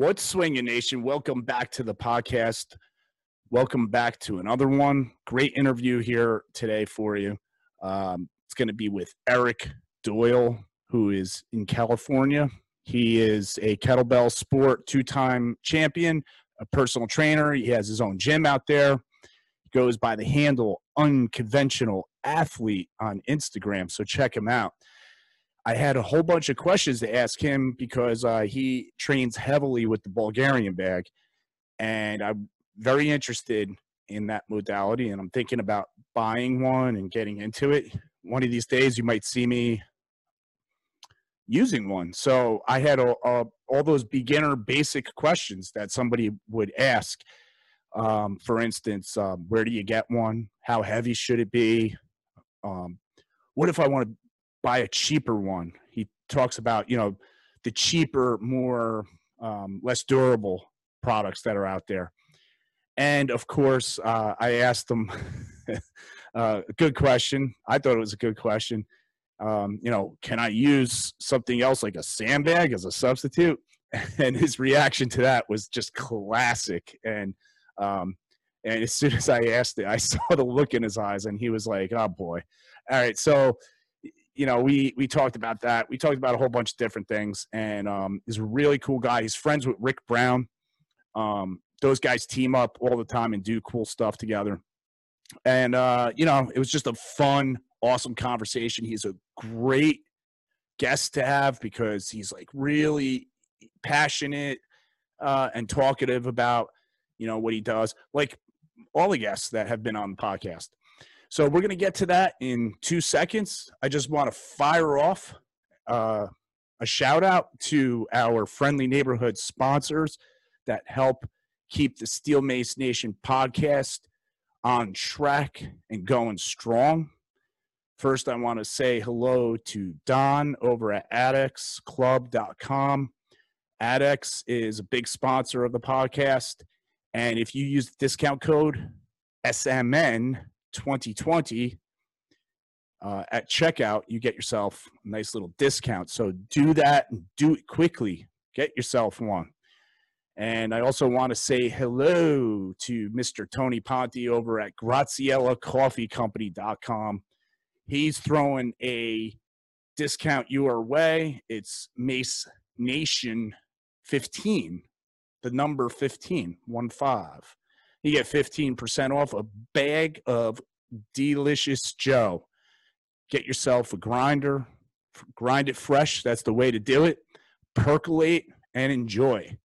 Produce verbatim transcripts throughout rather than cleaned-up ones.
What's swinging, nation? Welcome back to the podcast. Welcome back to another one. Great interview here today for you. Um, it's going to be with Eric Doyle, who is in California. He is a kettlebell sport two-time champion, a personal trainer. He has his own gym out there. He goes by the handle Unconventional Athlete on Instagram, so check him out. I had a whole bunch of questions to ask him because uh, he trains heavily with the Bulgarian bag, and I'm very interested in that modality, and I'm thinking about buying one and getting into it. One of these days, you might see me using one. So I had a, a, all those beginner basic questions that somebody would ask. Um, for instance, um, where do you get one? How heavy should it be? Um, what if I want to buy a cheaper one? He talks about, you know, the cheaper, more um, less durable products that are out there. And of course, uh, I asked him uh, a good question. I thought it was a good question. Um, you know, can I use something else like a sandbag as a substitute? And his reaction to that was just classic. And um, and as soon as I asked it, I saw the look in his eyes, and he was like, "Oh boy, all right." So, you know, we we talked about that. We talked about a whole bunch of different things. And um, he's a really cool guy. He's friends with Rick Brown. Um, those guys team up all the time and do cool stuff together. And uh, you know, it was just a fun, awesome conversation. He's a great guest to have because he's like really passionate uh, and talkative about, you know, what he does, like all the guests that have been on the podcast. So we're going to get to that in two seconds. I just want to fire off uh, a shout out to our friendly neighborhood sponsors that help keep the Steel Mace Nation podcast on track and going strong. First, I want to say hello to Don over at addicts club dot com. Addicts is a big sponsor of the podcast. And if you use the discount code S M N twenty twenty uh, at checkout, you get yourself a nice little discount. So do that and do it quickly. Get yourself one. And I also want to say hello to Mister Tony Ponti over at Graziella Coffee Company dot com. He's throwing a discount your way. It's Mace Nation fifteen, the number fifteen, one five. You get fifteen percent off a bag of Delicious Joe. Get yourself a grinder, grind it fresh. That's the way to do it. Percolate and enjoy.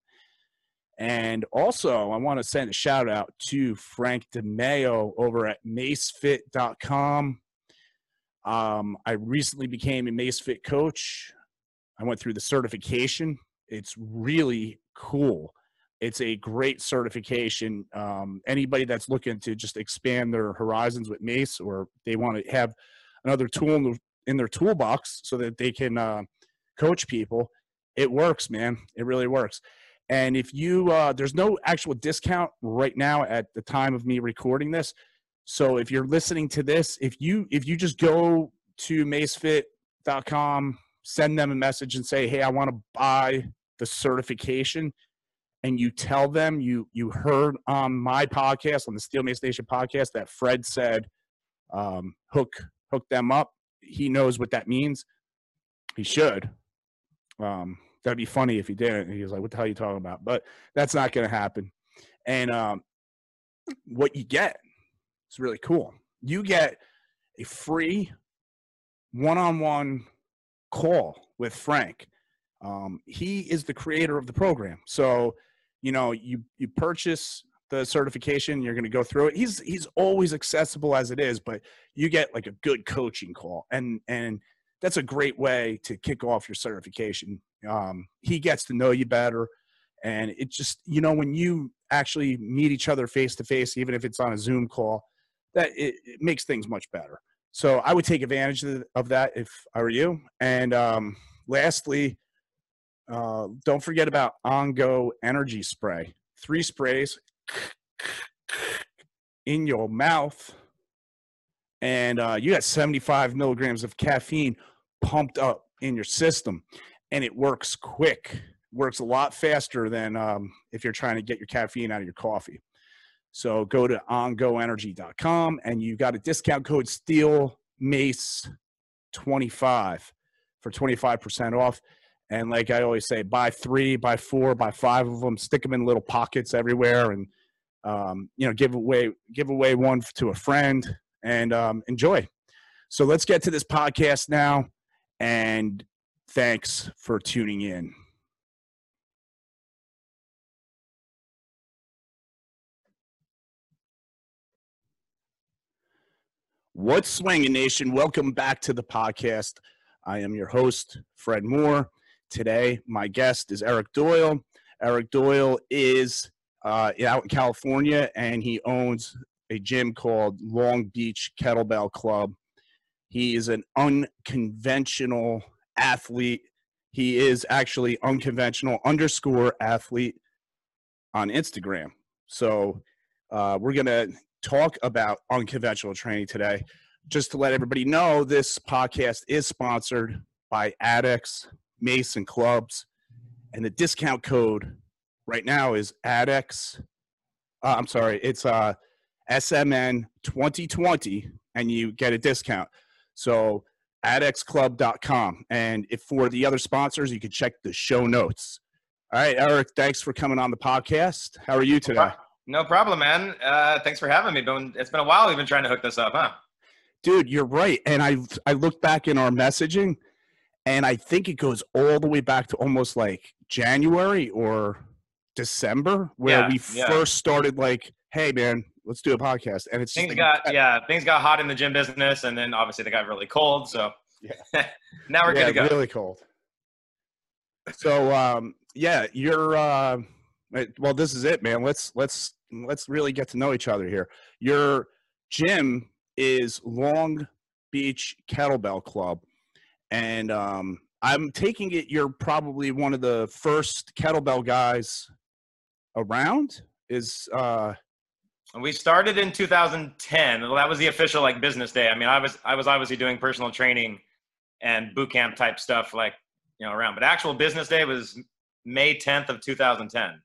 And also, I want to send a shout out to Frank DeMayo over at mace fit dot com. Um, I recently became a MaceFit coach. I went through the certification. It's really cool. It's a great certification. Um, anybody that's looking to just expand their horizons with Mace, or they want to have another tool in, the, in their toolbox so that they can uh, coach people, it works, man. It really works. And if you, uh, there's no actual discount right now at the time of me recording this. So if you're listening to this, if you if you just go to mace fit dot com, send them a message and say, "Hey, I want to buy the certification," and you tell them you you heard on my podcast, on the Steel Mace Nation podcast, that Fred said, um, "Hook hook them up." He knows what that means. He should. Um, that'd be funny if he didn't. He was like, "What the hell are you talking about?" But that's not going to happen. And um, what you get. It's really cool. You get a free one-on-one call with Frank. Um, he is the creator of the program. So, you know, you, you purchase the certification, you're going to go through it. He's, he's always accessible as it is, but you get like a good coaching call. And, and that's a great way to kick off your certification. Um, he gets to know you better. And it just, you know, when you actually meet each other face to face, even if it's on a Zoom call, that it, it makes things much better. So I would take advantage of that if I were you. And um, lastly, uh, don't forget about OnGo Energy Spray. Three sprays in your mouth. And uh, you got seventy-five milligrams of caffeine pumped up in your system. And it works quick. works a lot faster than um, if you're trying to get your caffeine out of your coffee. So go to on go energy dot com and you got a discount code steel mace twenty-five for twenty-five percent off. And like I always say, buy three, buy four, buy five of them, stick them in little pockets everywhere, and um, you know, give away, give away one to a friend, and um, enjoy. So let's get to this podcast now, and thanks for tuning in. What's swinging, nation? Welcome back to the podcast. I am your host, Fred Moore. Today, my guest is Eric Doyle. Eric Doyle is uh, out in California, and he owns a gym called Long Beach Kettlebell Club. He is an unconventional athlete. He is actually unconventional underscore athlete on Instagram. So uh, we're going to talk about unconventional training today. Just to let everybody know, this podcast is sponsored by Addicts, Mason Clubs, and the discount code right now is Addicts. Uh, I'm sorry, it's uh, S M N twenty twenty, and you get a discount. So addicts club dot com. And if for the other sponsors, you can check the show notes. All right, Eric, thanks for coming on the podcast. How are you today? No problem, man. Uh, thanks for having me. Been, it's been a while we've been trying to hook this up, huh? Dude, you're right. And I I looked back in our messaging, and I think it goes all the way back to almost like January or December, where yeah, we yeah. first started like, hey, man, let's do a podcast. And it's things like, got yeah things got hot in the gym business, and then obviously they got really cold, so yeah. now we're yeah, good to go. Really cold. So um yeah you're uh well this is it, man. Let's let's let's really get to know each other here. Your gym is Long Beach Kettlebell Club, and um I'm taking it you're probably one of the first kettlebell guys around. Is uh We started in two thousand ten. Well, that was the official like business day. I mean, I was I was obviously doing personal training and boot camp type stuff like, you know, around. But actual business day was May tenth of two thousand ten.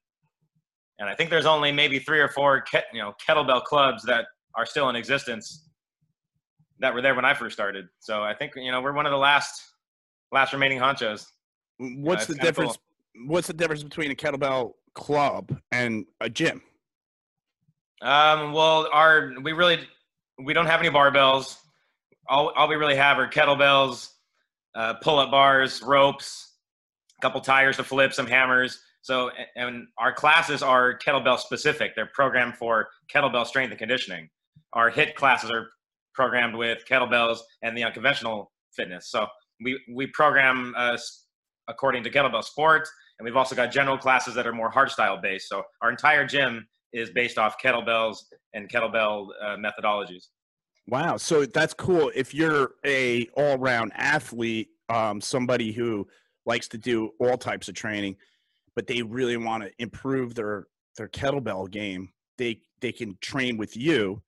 And I think there's only maybe three or four ke you know kettlebell clubs that are still in existence that were there when I first started. So I think, you know, we're one of the last last remaining honchos. What's uh, the difference? Cool. What's the difference between a kettlebell club and a gym? Um, well, our, we really, we don't have any barbells. All, all we really have are kettlebells, uh, pull-up bars, ropes, a couple tires to flip, some hammers. So, and our classes are kettlebell specific. They're programmed for kettlebell strength and conditioning. Our HIIT classes are programmed with kettlebells and the unconventional fitness. So we, we program, uh, according to kettlebell sport. And we've also got general classes that are more hardstyle based. So our entire gym is based off kettlebells and kettlebell uh, methodologies. Wow, so that's cool. If you're a all-round athlete, um, somebody who likes to do all types of training, but they really want to improve their their kettlebell game, they they can train with you,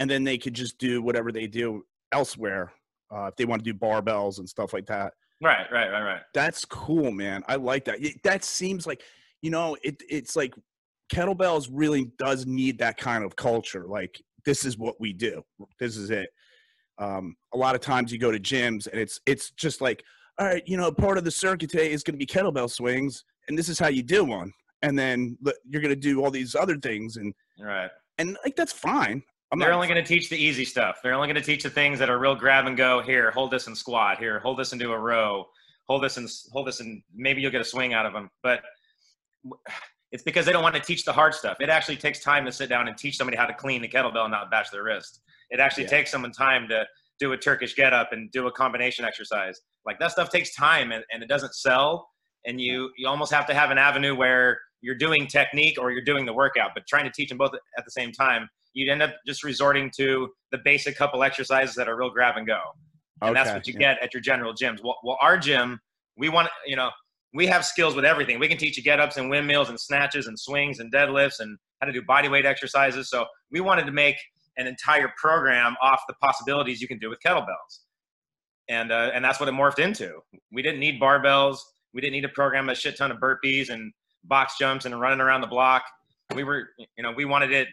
and then they could just do whatever they do elsewhere. Uh, if they want to do barbells and stuff like that. Right, right, right, right. That's cool, man. I like that. It, that seems like, you know, it it's like, kettlebells really does need that kind of culture. Like, this is what we do. This is it. Um, a lot of times you go to gyms and it's, it's just like, all right, you know, part of the circuit today is going to be kettlebell swings, and this is how you do one. And then you're going to do all these other things. And, right. and like, that's fine. I'm They're only going to teach the easy stuff. They're only going to teach the things that are real grab and go. Here, hold this and squat. Here, hold this and do a row. Hold this and hold this and maybe you'll get a swing out of them. But it's because they don't want to teach the hard stuff. It actually takes time to sit down and teach somebody how to clean the kettlebell and not bash their wrist. It actually yeah. takes someone time to do a Turkish get up and do a combination exercise. Like, that stuff takes time, and, and it doesn't sell. And you, you almost have to have an avenue where you're doing technique or you're doing the workout, but trying to teach them both at the same time, you'd end up just resorting to the basic couple exercises that are real grab and go. And okay. that's what you yeah. get at your general gyms. Well, well, our gym, we want, you know, we have skills with everything. We can teach you get-ups and windmills and snatches and swings and deadlifts and how to do bodyweight exercises. So we wanted to make an entire program off the possibilities you can do with kettlebells. And, uh, and that's what it morphed into. We didn't need barbells. We didn't need to program a shit ton of burpees and box jumps and running around the block. We were, you know, we wanted it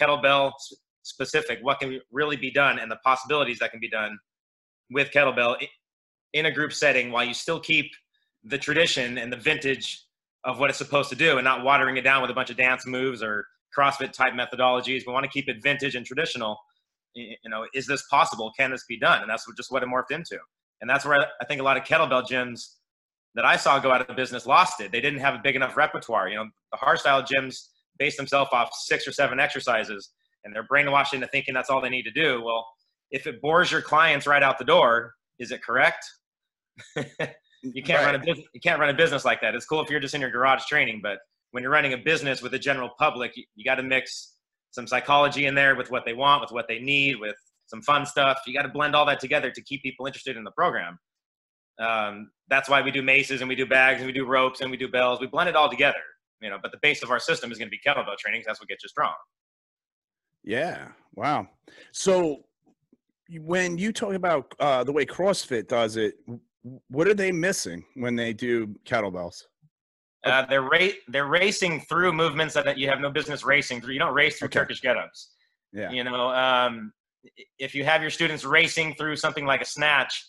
kettlebell specific. What can really be done and the possibilities that can be done with kettlebell in a group setting while you still keep the tradition and the vintage of what it's supposed to do and not watering it down with a bunch of dance moves or CrossFit type methodologies. We want to keep it vintage and traditional. You know, is this possible? Can this be done? And that's just what it morphed into. And that's where I think a lot of kettlebell gyms that I saw go out of business lost it. They didn't have a big enough repertoire. You know, the hardstyle gyms base themselves off six or seven exercises, and they're brainwashed into thinking that's all they need to do. Well, if it bores your clients right out the door, is it correct? You can't right. run a business. You can't run a business like that. It's cool if you're just in your garage training, but when you're running a business with the general public, you, you got to mix some psychology in there with what they want, with what they need, with some fun stuff. You got to blend all that together to keep people interested in the program. Um, that's why we do maces and we do bags and we do ropes and we do bells. We blend it all together, you know, but the base of our system is going to be kettlebell training. That's what gets you strong. Yeah. Wow. So when you talk about uh, the way CrossFit does it, what are they missing when they do kettlebells? Uh, they're, ra they're racing through movements that you have no business racing through. You don't race through okay. Turkish get-ups. Yeah. You know, um, if you have your students racing through something like a snatch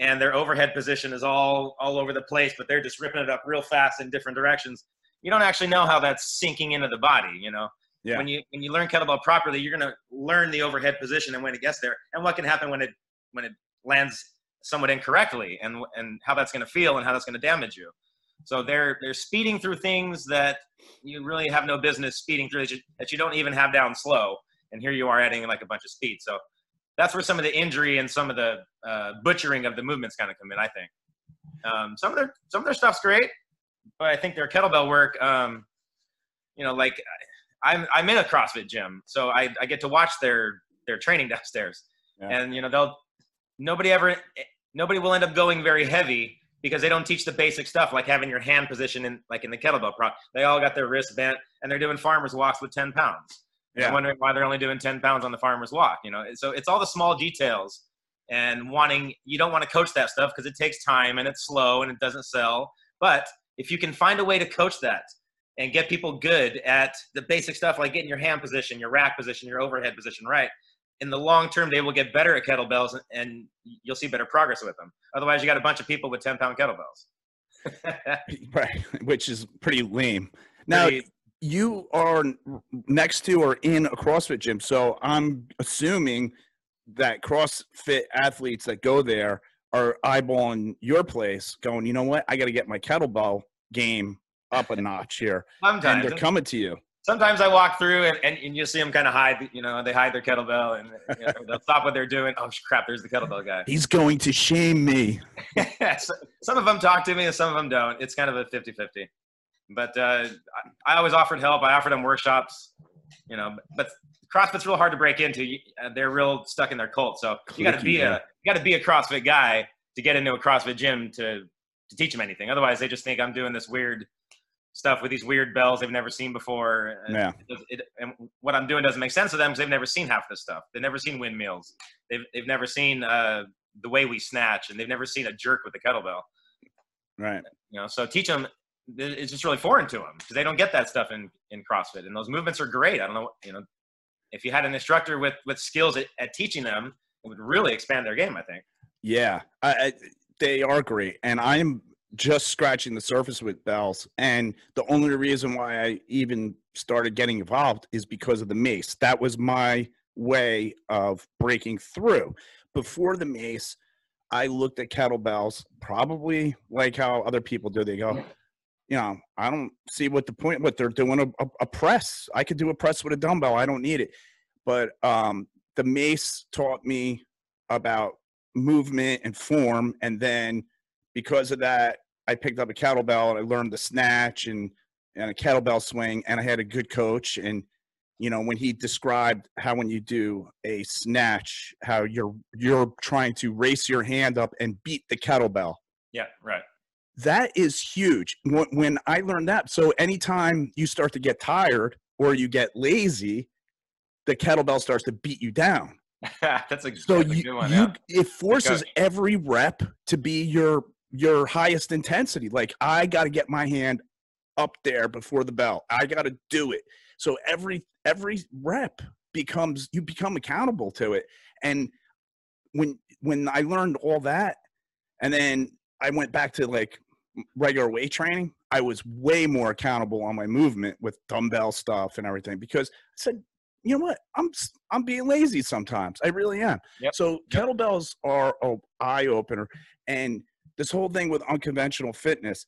and their overhead position is all, all over the place, but they're just ripping it up real fast in different directions, you don't actually know how that's sinking into the body, you know. Yeah. When you when you learn kettlebell properly, you're going to learn the overhead position and when it gets there and what can happen when it, when it lands somewhat incorrectly and, and how that's going to feel and how that's going to damage you. So they're, they're speeding through things that you really have no business speeding through, that you, that you don't even have down slow. And here you are adding like a bunch of speed. So that's where some of the injury and some of the uh, butchering of the movements kind of come in, I think. Um, some of their, some of their stuff's great, but I think their kettlebell work, um, you know, like I'm, I'm in a CrossFit gym, so I, I get to watch their, their training downstairs. Yeah. And, you know, they'll, nobody ever, nobody will end up going very heavy because they don't teach the basic stuff, like having your hand position in, like in the kettlebell prop. They all got their wrist bent and they're doing farmer's walks with ten pounds. Yeah. I'm wondering why they're only doing ten pounds on the farmer's walk, you know? So it's all the small details and wanting, you don't want to coach that stuff because it takes time and it's slow and it doesn't sell. But if you can find a way to coach that and get people good at the basic stuff, like getting your hand position, your rack position, your overhead position, right? In the long term, they will get better at kettlebells and you'll see better progress with them. Otherwise, you got a bunch of people with ten pound kettlebells. Right, which is pretty lame. Now, pretty, you are next to or in a CrossFit gym, so I'm assuming that CrossFit athletes that go there are eyeballing your place going, you know what, I got to get my kettlebell game up a notch here. Sometimes. And they're coming to you. Sometimes I walk through and, and, and you see them kind of hide, you know, they hide their kettlebell and you know, they'll stop what they're doing. Oh, crap, there's the kettlebell guy. He's going to shame me. Some of them talk to me and some of them don't. It's kind of a fifty fifty. But uh, I, I always offered help. I offered them workshops, you know, but CrossFit's real hard to break into. They're real stuck in their cult. So you got to be a, you got to be a CrossFit guy to get into a CrossFit gym to, to teach them anything. Otherwise, they just think I'm doing this weird stuff with these weird bells they've never seen before. Yeah. It, it, and what I'm doing doesn't make sense to them because they've never seen half this stuff. They've never seen windmills. They've, they've never seen uh, the way we snatch, and they've never seen a jerk with a kettlebell. Right. You know, so teach them. It's just really foreign to them because they don't get that stuff in, in CrossFit. And those movements are great. I don't know, you know, if you had an instructor with, with skills at, at teaching them, it would really expand their game, I think. Yeah, I, I, they are great. And I'm just scratching the surface with bells, and the only reason why I even started getting involved is because of the mace. That was my way of breaking through. Before the mace, I looked at kettlebells probably like how other people do. They go, you know, I don't see what the point, what they're doing, a, a, a press. I could do a press with a dumbbell. I don't need it. But um, the mace taught me about movement and form, and then because of that, I picked up a kettlebell and I learned the snatch and, and a kettlebell swing, and I had a good coach. And, you know, when he described how when you do a snatch, how you're you're trying to race your hand up and beat the kettlebell. Yeah, right. That is huge. When, when I learned that, so anytime you start to get tired or you get lazy, the kettlebell starts to beat you down. That's a, so that's you, a good one. You, yeah. It forces every rep to be your your highest intensity. Like, I got to get my hand up there before the bell. I got to do it. So every, every rep becomes, you become accountable to it. And when, when I learned all that, and then I went back to like regular weight training, I was way more accountable on my movement with dumbbell stuff and everything, because I said, you know what? I'm, I'm being lazy sometimes. I really am. Yep. So yep. kettlebells are an eye opener. And this whole thing with unconventional fitness,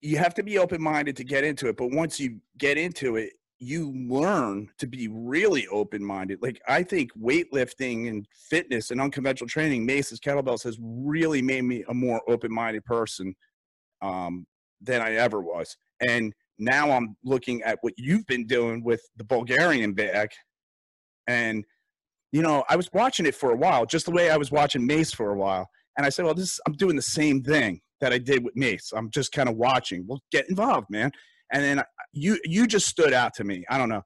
you have to be open-minded to get into it. But once you get into it, you learn to be really open-minded. Like, I think weightlifting and fitness and unconventional training, Mace's Kettlebells, has really made me a more open-minded person um, than I ever was. And now I'm looking at what you've been doing with the Bulgarian bag. And, you know, I was watching it for a while, just the way I was watching Mace for a while. And I said, well, this, I'm doing the same thing that I did with Mace. I'm just kind of watching. Well, get involved, man. And then I, you, you just stood out to me. I don't know.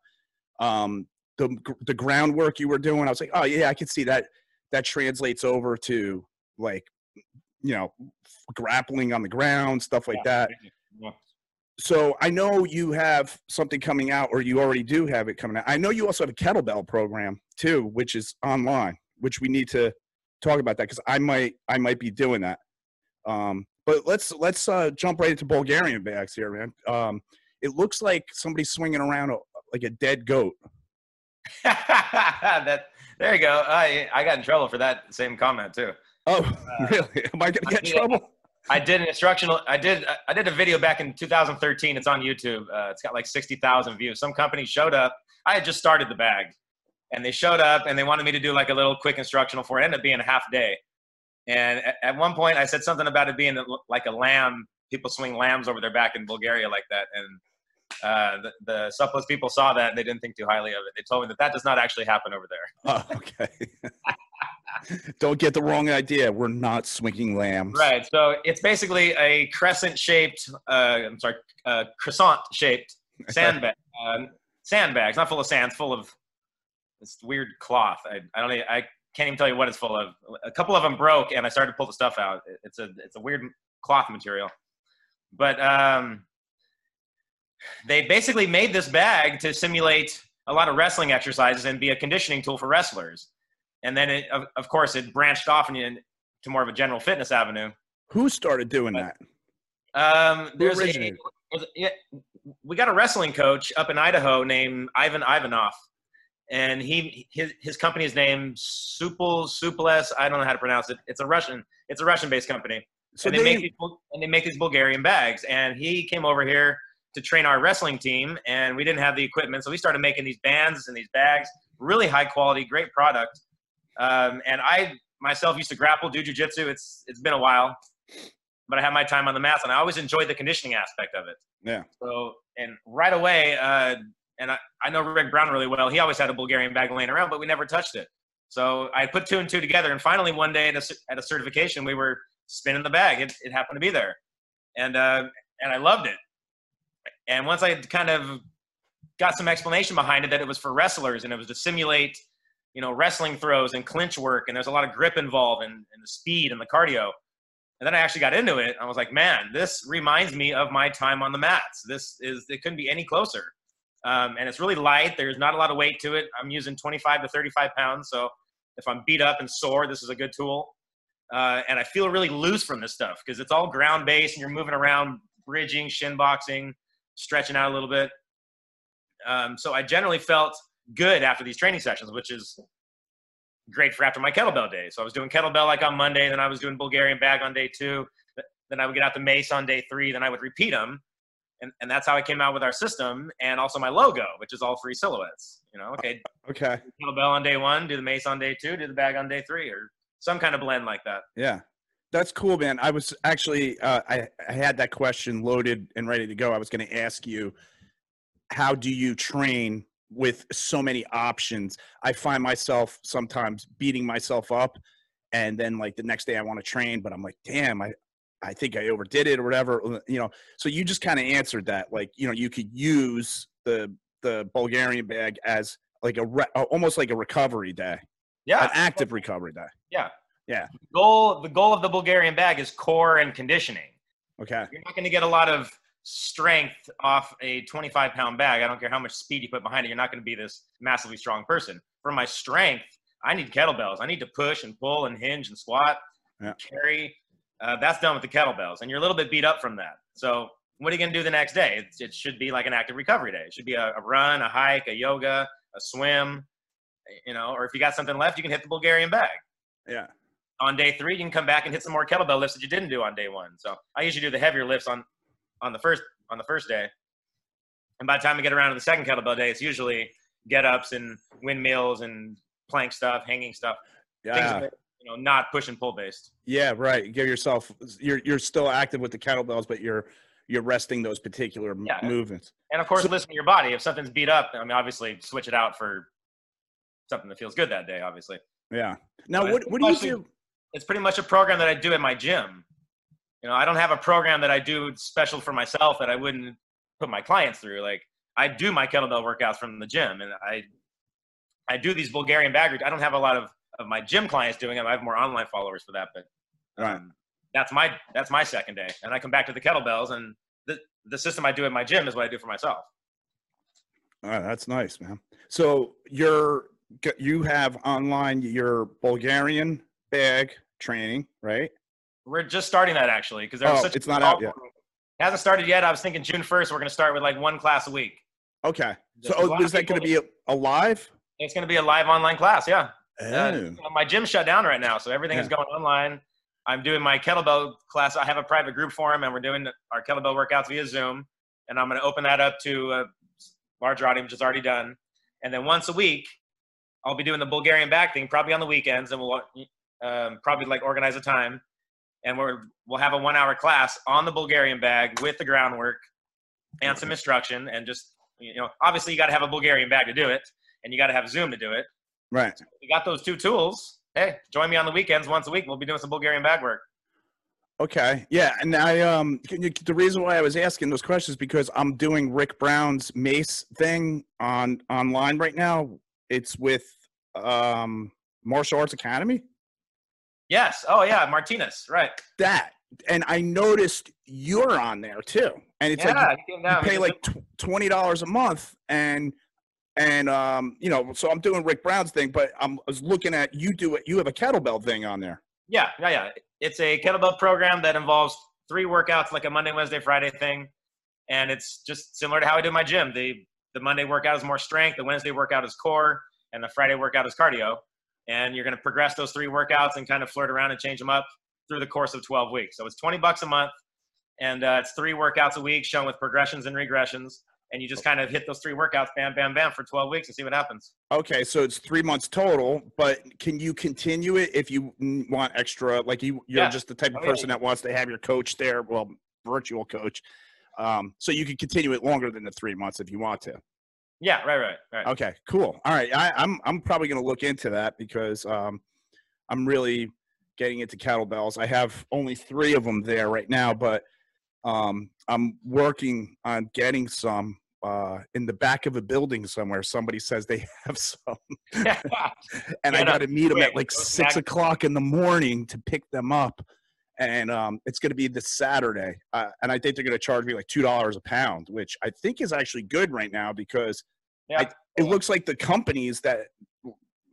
Um, the, the groundwork you were doing, I was like, oh yeah, I could see that that translates over to, like, you know, grappling on the ground, stuff like yeah. that. Yeah. So I know you have something coming out, or you already do have it coming out. I know you also have a kettlebell program too, which is online, which we need to talk about that, because I might, I might be doing that. Um, but let's, let's uh, jump right into Bulgarian bags here, man. Um, it looks like somebody's swinging around a, like a dead goat. that, there you go. I, I got in trouble for that same comment too. Oh, uh, really? Am I going to get in trouble? I did an instructional, I did, I did a video back in two thousand thirteen. It's on YouTube. Uh, it's got like sixty thousand views. Some company showed up. I had just started the bag, and they showed up and they wanted me to do like a little quick instructional for it. It ended up being a half day. And at one point I said something about it being like a lamb. People swing lambs over their back in Bulgaria like that. And uh, the, the Suples people saw that and they didn't think too highly of it. They told me that that does not actually happen over there. Oh, okay. Don't get the wrong idea. We're not swinging lambs. Right. So it's basically a crescent shaped, uh, I'm sorry, uh, crescent shaped sandbag. uh, sandbags, not full of sand, full of this weird cloth. I, I don't I can't even tell you what it's full of. A couple of them broke, and I started to pull the stuff out. It's a it's a weird cloth material. But um, they basically made this bag to simulate a lot of wrestling exercises and be a conditioning tool for wrestlers. And then, it, of, of course, it branched off into more of a general fitness avenue. Who started doing but, that? Um, there's a, there's a, we got a wrestling coach up in Idaho named Ivan Ivanov. And he, his, his company is named Suples, Suples, I don't know how to pronounce it. It's a Russian, it's a Russian-based company. So and they, they make these, and they make these Bulgarian bags. And he came over here to train our wrestling team, and we didn't have the equipment, so we started making these bands and these bags. Really high quality, great product. Um, and I myself used to grapple, do jiu-jitsu. It's it's been a while, but I had my time on the mats, and I always enjoyed the conditioning aspect of it. Yeah. So and right away. Uh, And I, I know Rick Brown really well. He always had a Bulgarian bag laying around, but we never touched it. So I put two and two together. And finally, one day at a, at a certification, we were spinning the bag. It, it happened to be there. And, uh, and I loved it. And once I kind of got some explanation behind it, that it was for wrestlers and it was to simulate, you know, wrestling throws and clinch work. And there's a lot of grip involved and, and the speed and the cardio. And then I actually got into it. I was like, man, this reminds me of my time on the mats. This is, it couldn't be any closer. Um, and it's really light. There's not a lot of weight to it. I'm using twenty-five to thirty-five pounds. So if I'm beat up and sore, this is a good tool. Uh, and I feel really loose from this stuff because it's all ground-based and you're moving around, bridging, shin boxing, stretching out a little bit. Um, so I generally felt good after these training sessions, which is great for after my kettlebell day. So I was doing kettlebell like on Monday, then I was doing Bulgarian bag on day two. Then I would get out the mace on day three, then I would repeat them. And, and that's how I came out with our system and also my logo, which is all three silhouettes, you know, okay. Okay. Kettlebell on day one, do the mace on day two, do the bag on day three, or some kind of blend like that. Yeah. That's cool, man. I was actually, uh, I, I had that question loaded and ready to go. I was going to ask you, how do you train with so many options? I find myself sometimes beating myself up, and then like the next day I want to train, but I'm like, damn, I, I think I overdid it or whatever, you know. So you just kind of answered that, like, you know, you could use the the Bulgarian bag as like a re almost like a recovery day, yeah, an active recovery day. Yeah, Yeah. The goal, the goal of the Bulgarian bag is core and conditioning. Okay. You're not going to get a lot of strength off a twenty-five pound bag. I don't care how much speed you put behind it. You're not going to be this massively strong person. For my strength, I need kettlebells. I need to push and pull and hinge and squat, yeah. and carry. Uh, that's done with the kettlebells. And you're a little bit beat up from that. So what are you going to do the next day? It, it should be like an active recovery day. It should be a, a run, a hike, a yoga, a swim, you know, or if you got something left, you can hit the Bulgarian bag. Yeah. On day three, you can come back and hit some more kettlebell lifts that you didn't do on day one. So I usually do the heavier lifts on, on the first, on the first day. And by the time I get around to the second kettlebell day, it's usually get-ups and windmills and plank stuff, hanging stuff. Yeah. Things that, you know, not push and pull based. Yeah. Right. Give yourself, you're, you're still active with the kettlebells, but you're, you're resting those particular yeah. movements. And of course, so, listen to your body. If something's beat up, I mean, obviously switch it out for something that feels good that day, obviously. Yeah. Now, so what, what do you do? It's pretty much a program that I do at my gym. You know, I don't have a program that I do special for myself that I wouldn't put my clients through. Like, I do my kettlebell workouts from the gym, and I, I do these Bulgarian bag. I don't have a lot of, of my gym clients doing them. I have more online followers for that, but um, right. that's my, that's my second day. And I come back to the kettlebells, and the, the system I do at my gym is what I do for myself. All right, that's nice, man. So you're, you have online your Bulgarian bag training, right? We're just starting that, actually, because there's oh, such it's a not out yet. It hasn't started yet. I was thinking June first, we're going to start with like one class a week. Okay. Just so oh, is that going to be a, a live? It's going to be a live online class. Yeah. Oh. Uh, you know, my gym shut down right now, so everything yeah. is going online. I'm doing my kettlebell class. I have a private group forum, and we're doing our kettlebell workouts via Zoom. And I'm going to open that up to a larger audience, which is already done. And then once a week, I'll be doing the Bulgarian back thing, probably on the weekends, and we'll um, probably like organize a time. And we're, we'll have a one-hour class on the Bulgarian bag with the groundwork and some instruction. And just, you know, obviously you got to have a Bulgarian bag to do it, and you got to have Zoom to do it. Right. So we got those two tools. Hey, join me on the weekends once a week. We'll be doing some Bulgarian bag work. Okay. Yeah. And I, um, the reason why I was asking those questions is because I'm doing Rick Brown's mace thing on online right now. It's with, um, Martial Arts Academy. Yes. Oh yeah. Martinez. Right. That. And I noticed you're on there too. And it's yeah, like, you, you pay like twenty dollars a month and, and, um, you know, so I'm doing Rick Brown's thing, but I'm, I was looking at you do it. You have a kettlebell thing on there. Yeah. Yeah. Yeah. It's a kettlebell program that involves three workouts, like a Monday, Wednesday, Friday thing. And it's just similar to how I do my gym. The, the Monday workout is more strength. The Wednesday workout is core, and the Friday workout is cardio. And you're going to progress those three workouts and kind of flirt around and change them up through the course of twelve weeks. So it's twenty bucks a month, and uh, it's three workouts a week shown with progressions and regressions. And you just kind of hit those three workouts, bam, bam, bam, for twelve weeks and see what happens. Okay, so it's three months total, but can you continue it if you want extra? Like you, you're yeah. just the type of person oh, yeah. that wants to have your coach there, well, virtual coach. Um, so you can continue it longer than the three months if you want to. Yeah, right, right, right. Okay, cool. All right, I, I'm I'm probably going to look into that because um, I'm really getting into kettlebells. I have only three of them there right now, but um, I'm working on getting some uh, in the back of a building somewhere. Somebody says they have some, and yeah, I got to no, meet them at like six o'clock in the morning to pick them up, and um, it's going to be this Saturday, uh, and I think they're going to charge me like two dollars a pound, which I think is actually good right now because yeah. I, it looks like the companies that,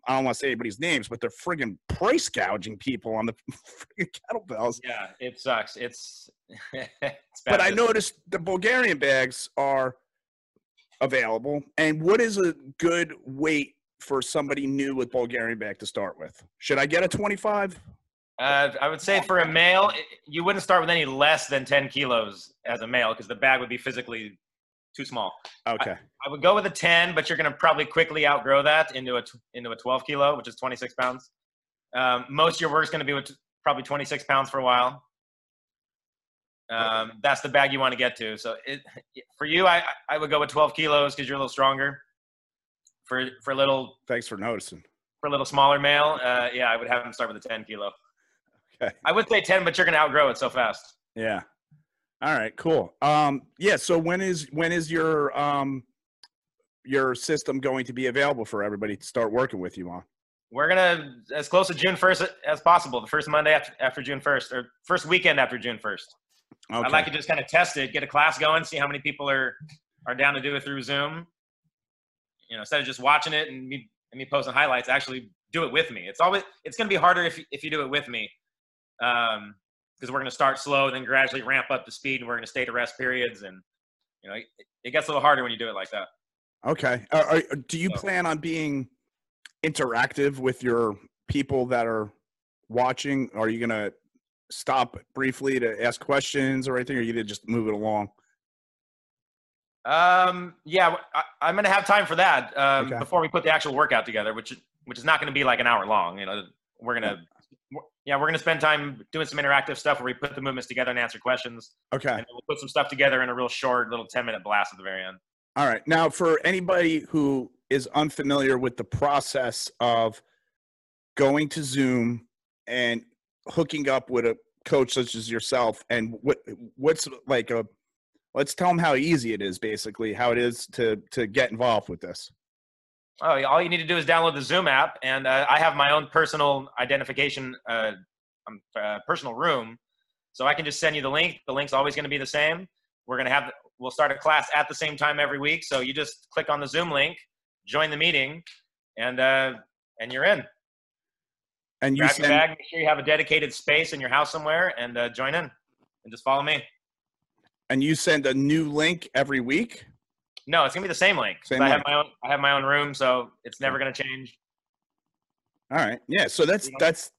I don't want to say anybody's names, but they're friggin' price gouging people on the friggin' kettlebells. Yeah, it sucks. It's, it's bad. But I noticed the Bulgarian bags are available, and what is a good weight for somebody new with Bulgarian bag to start with? Should I get a twenty-five? Uh, I would say for a male, you wouldn't start with any less than ten kilos as a male because the bag would be physically too small. Okay. I, I would go with a ten, but you're going to probably quickly outgrow that into a, into a twelve kilo, which is twenty-six pounds. Um, most of your work is going to be with probably twenty-six pounds for a while. Um, okay. That's the bag you want to get to. So it, for you, I, I would go with twelve kilos because you're a little stronger. For, for a little. Thanks for noticing. For a little smaller male. Uh, yeah, I would have him start with a ten kilo. I would say ten, but you're going to outgrow it so fast. Yeah. All right, cool. Um, yeah. So when is, when is your, um, your system going to be available for everybody to start working with you on? we're gonna as close to June first as possible, the first Monday after, after June first, or first weekend after June first. Okay. I'd like to just kind of test it, get a class going, see how many people are are down to do it through Zoom. You know, instead of just watching it and me and me posting highlights, actually do it with me. It's always it's gonna be harder if if you do it with me, um, because we're gonna start slow, then gradually ramp up to speed, and we're gonna stay to rest periods, and you know, it, it gets a little harder when you do it like that. Okay. Uh, are, do you so. plan on being interactive with your people that are watching? Are you gonna stop briefly to ask questions or anything, or you did just move it along? Um, yeah, I, I'm going to have time for that um, okay. before we put the actual workout together, which which is not going to be like an hour long. You know, we're going to, yeah, we're going to spend time doing some interactive stuff where we put the movements together and answer questions. Okay. And then we'll put some stuff together in a real short little ten minute blast at the very end. All right. Now, for anybody who is unfamiliar with the process of going to Zoom and hooking up with a coach such as yourself, and what what's like a, let's tell them how easy it is, basically, how it is to to get involved with this. Oh, all you need to do is download the Zoom app, and uh, I have my own personal identification, uh, um, uh, personal room, so I can just send you the link. The link's always going to be the same. We're going to have, we'll start a class at the same time every week, so you just click on the Zoom link, join the meeting, and uh, and you're in. And you grab send your bag, make sure you have a dedicated space in your house somewhere, and uh, join in, and just follow me. And you send a new link every week? No, it's gonna be the same link. Same I link. have my own. I have my own room, so it's never gonna change. All right. Yeah. So that's that's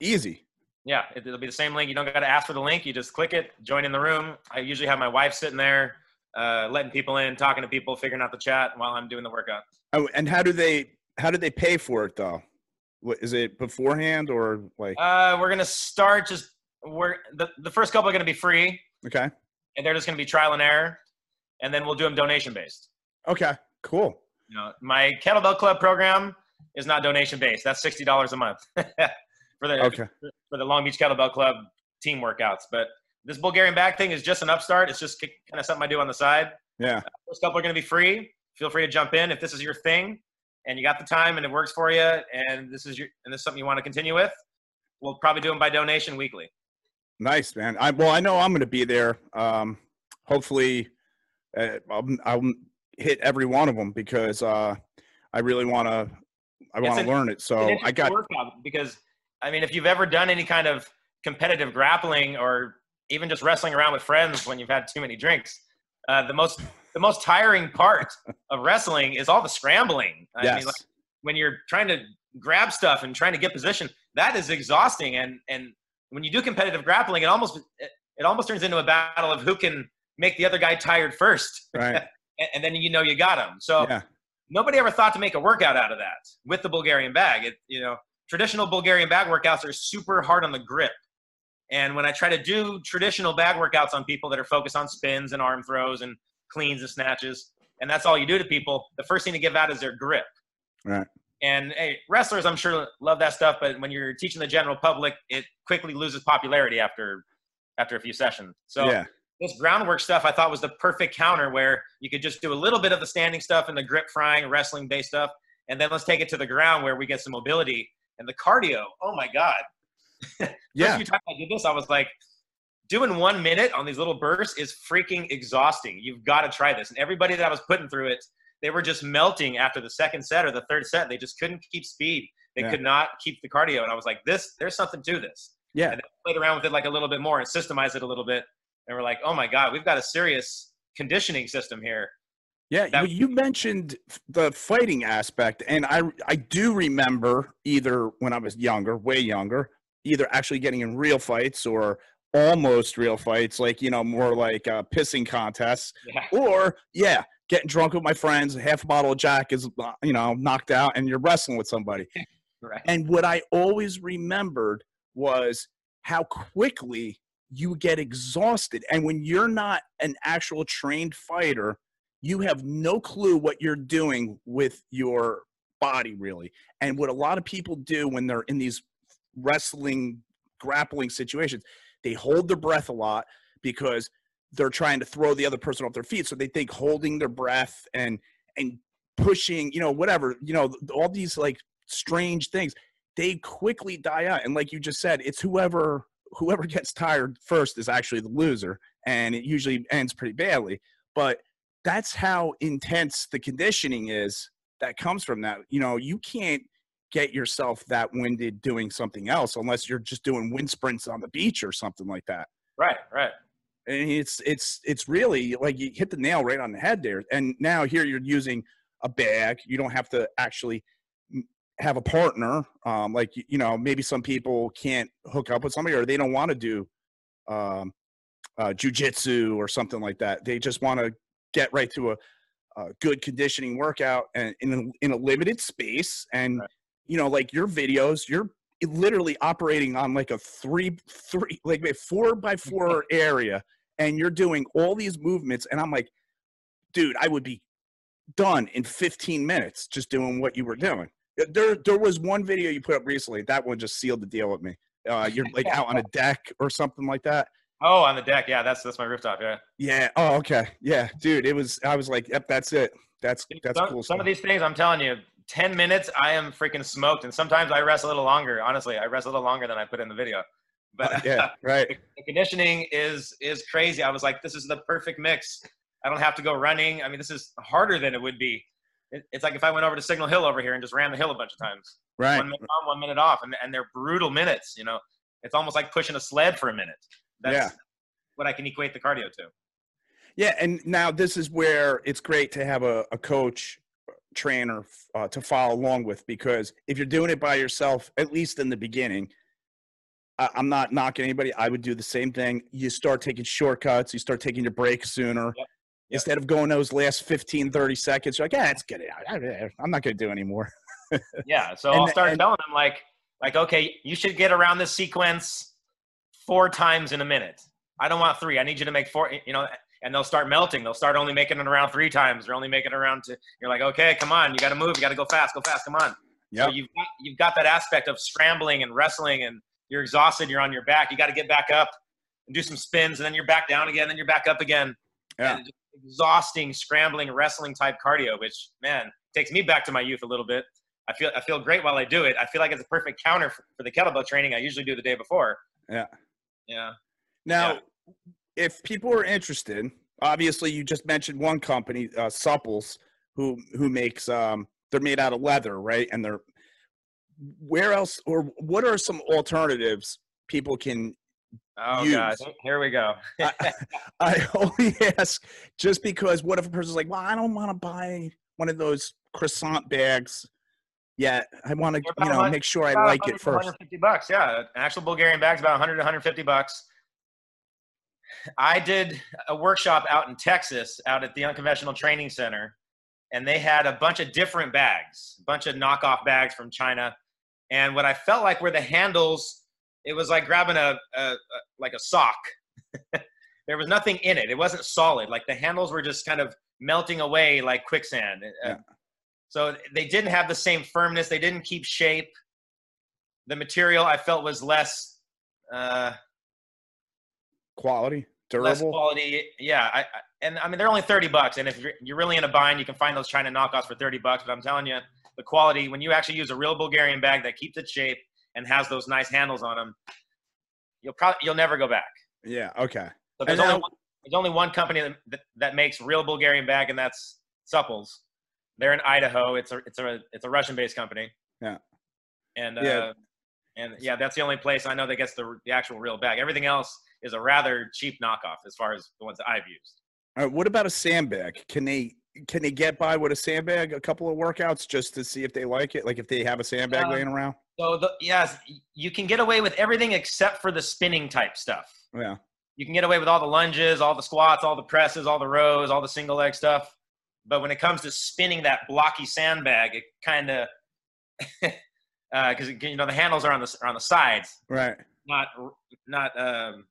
easy. Yeah, it, it'll be the same link. You don't got to ask for the link. You just click it, join in the room. I usually have my wife sitting there, uh, letting people in, talking to people, figuring out the chat while I'm doing the workout. Oh, and how do they how do they pay for it though? What, is it beforehand or like? Uh, we're gonna start just we're the the first couple are gonna be free. Okay. And they're just going to be trial and error, and then we'll do them donation based. Okay, cool. You know, my Kettlebell Club program is not donation based. That's sixty dollars a month for the okay. for the Long Beach Kettlebell Club team workouts. But this Bulgarian back thing is just an upstart. It's just kind of something I do on the side. Yeah. First couple are going to be free. Feel free to jump in if this is your thing, and you got the time, and it works for you, and this is your and this is something you want to continue with. We'll probably do them by donation weekly. Nice, man. I, well, I know I'm going to be there. Um, hopefully, uh, I'll, I'll hit every one of them because uh, I really want to. I want to learn it. So I got because I mean, if you've ever done any kind of competitive grappling or even just wrestling around with friends when you've had too many drinks, uh, the most the most tiring part of wrestling is all the scrambling. I yes. mean, like, when you're trying to grab stuff and trying to get position, that is exhausting. And and when you do competitive grappling, it almost it almost turns into a battle of who can make the other guy tired first, right? and, and then you know you got him. So yeah. Nobody ever thought to make a workout out of that with the Bulgarian bag. It, you know, traditional Bulgarian bag workouts are super hard on the grip, and when I try to do traditional bag workouts on people that are focused on spins and arm throws and cleans and snatches, and that's all you do to people, the first thing to give out is their grip, right? And hey, wrestlers, I'm sure, love that stuff. But when you're teaching the general public, it quickly loses popularity after after a few sessions. So yeah. This groundwork stuff I thought was the perfect counter, where you could just do a little bit of the standing stuff and the grip frying, wrestling-based stuff. And then let's take it to the ground where we get some mobility. And the cardio, oh, my God. Yeah. First few times I did this, I was like, doing one minute on these little bursts is freaking exhausting. You've got to try this. And everybody that I was putting through it, they were just melting after the second set or the third set. They just couldn't keep speed. They yeah. could not keep the cardio. And I was like, this, there's something to this. Yeah. And then I played around with it like a little bit more and systemized it a little bit. And we're like, oh my God, we've got a serious conditioning system here. Yeah. That you, you mentioned the fighting aspect. And I, I do remember either when I was younger, way younger, either actually getting in real fights or almost real fights, like, you know, more like uh, pissing contests yeah. or yeah. getting drunk with my friends, a half a bottle of Jack is, you know, knocked out, and you're wrestling with somebody. Right. And what I always remembered was how quickly you get exhausted. And when you're not an actual trained fighter, you have no clue what you're doing with your body, really. And what a lot of people do when they're in these wrestling, grappling situations, they hold their breath a lot because they're trying to throw the other person off their feet. So they think holding their breath and, and pushing, you know, whatever, you know, all these like strange things, they quickly die out. And like you just said, it's whoever whoever gets tired first is actually the loser, and it usually ends pretty badly. But that's how intense the conditioning is that comes from that. You know, you can't get yourself that winded doing something else unless you're just doing wind sprints on the beach or something like that. Right, right. And it's it's it's really like you hit the nail right on the head there. And now here you're using a bag. You don't have to actually have a partner. Um, like, you know, maybe some people can't hook up with somebody, or they don't want to do um, uh, jujitsu or something like that. They just want to get right to a, a good conditioning workout and in a, in a limited space. And right. You know, like your videos, you're literally operating on like a three, three, like a four by four area, and you're doing all these movements. And I'm like, dude, I would be done in fifteen minutes just doing what you were doing. There, there was one video you put up recently. That one just sealed the deal with me. Uh, you're like out on a deck or something like that. Oh, on the deck. Yeah. That's, that's my rooftop. Yeah. Yeah. Oh, okay. Yeah, dude, it was, I was like, yep, that's it. That's, that's some, cool. Some stuff. Of these things, I'm telling you, ten minutes, I am freaking smoked. And sometimes I rest a little longer. Honestly, I rest a little longer than I put in the video. But uh, yeah, right. The conditioning is is crazy. I was like, this is the perfect mix. I don't have to go running. I mean, this is harder than it would be. It, it's like if I went over to Signal Hill over here and just ran the hill a bunch of times. Right. One minute on, one minute off. And, and they're brutal minutes, you know. It's almost like pushing a sled for a minute. That's yeah. what I can equate the cardio to. Yeah, and now this is where it's great to have a, a coach – trainer uh, to follow along with, because if you're doing it by yourself, at least in the beginning, I I'm not knocking anybody. I would do the same thing. You start taking shortcuts. You start taking your breaks sooner. Yep. Instead yep. of going those last fifteen, thirty seconds, you're like, yeah, that's good. I I'm not going to do anymore. Yeah. So and, I'll start and, telling them like, like, okay, you should get around this sequence four times in a minute. I don't want three. I need you to make four, you know. And they'll start melting. They'll start only making it around three times. They're only making it around two. You're like, okay, come on. You got to move. You got to go fast. Go fast. Come on. Yep. So you've got, you've got that aspect of scrambling and wrestling, and you're exhausted. You're on your back. You got to get back up and do some spins, and then you're back down again, and then you're back up again. Yeah. And just exhausting, scrambling, wrestling type cardio, which, man, takes me back to my youth a little bit. I feel, I feel great while I do it. I feel like it's a perfect counter for, for the kettlebell training I usually do the day before. Yeah. Yeah. Now, yeah. If people are interested, obviously you just mentioned one company, uh, Suples, who who makes um, they're made out of leather, right? And they're where else, or what are some alternatives people can oh, use? God. Here we go. I, I only ask just because what if a person's like, well, I don't want to buy one of those croissant bags yet. I want to, you know, make sure I like it first. one hundred fifty bucks, yeah. An actual Bulgarian bag's about one hundred to one hundred fifty bucks. I did a workshop out in Texas, out at the Unconventional Training Center, and they had a bunch of different bags, a bunch of knockoff bags from China. And what I felt like were the handles, it was like grabbing a, a, a like a sock. There was nothing in it. It wasn't solid. Like the handles were just kind of melting away like quicksand. Yeah. So they didn't have the same firmness. They didn't keep shape. The material I felt was less uh, – quality, durable. Less quality, yeah. I, I, and I mean, they're only thirty bucks. And if you're, you're really in a bind, you can find those China knockoffs for thirty bucks. But I'm telling you, the quality, when you actually use a real Bulgarian bag that keeps its shape and has those nice handles on them, you'll probably, you'll never go back. Yeah. Okay. So there's, only, now, one, there's only one company that, that, that makes real Bulgarian bag, and that's Suples. They're in Idaho. It's a, it's a, it's a Russian based company. Yeah. And, uh, yeah. and yeah, that's the only place I know that gets the, the actual real bag. Everything else is a rather cheap knockoff as far as the ones that I've used. All right, what about a sandbag? Can they can they get by with a sandbag, a couple of workouts just to see if they like it? Like if they have a sandbag um, laying around? So the, yes, you can get away with everything except for the spinning type stuff. Yeah. You can get away with all the lunges, all the squats, all the presses, all the rows, all the single leg stuff. But when it comes to spinning that blocky sandbag, it kind of – because, you know, the handles are on the, are on the sides. Right. Not – not um,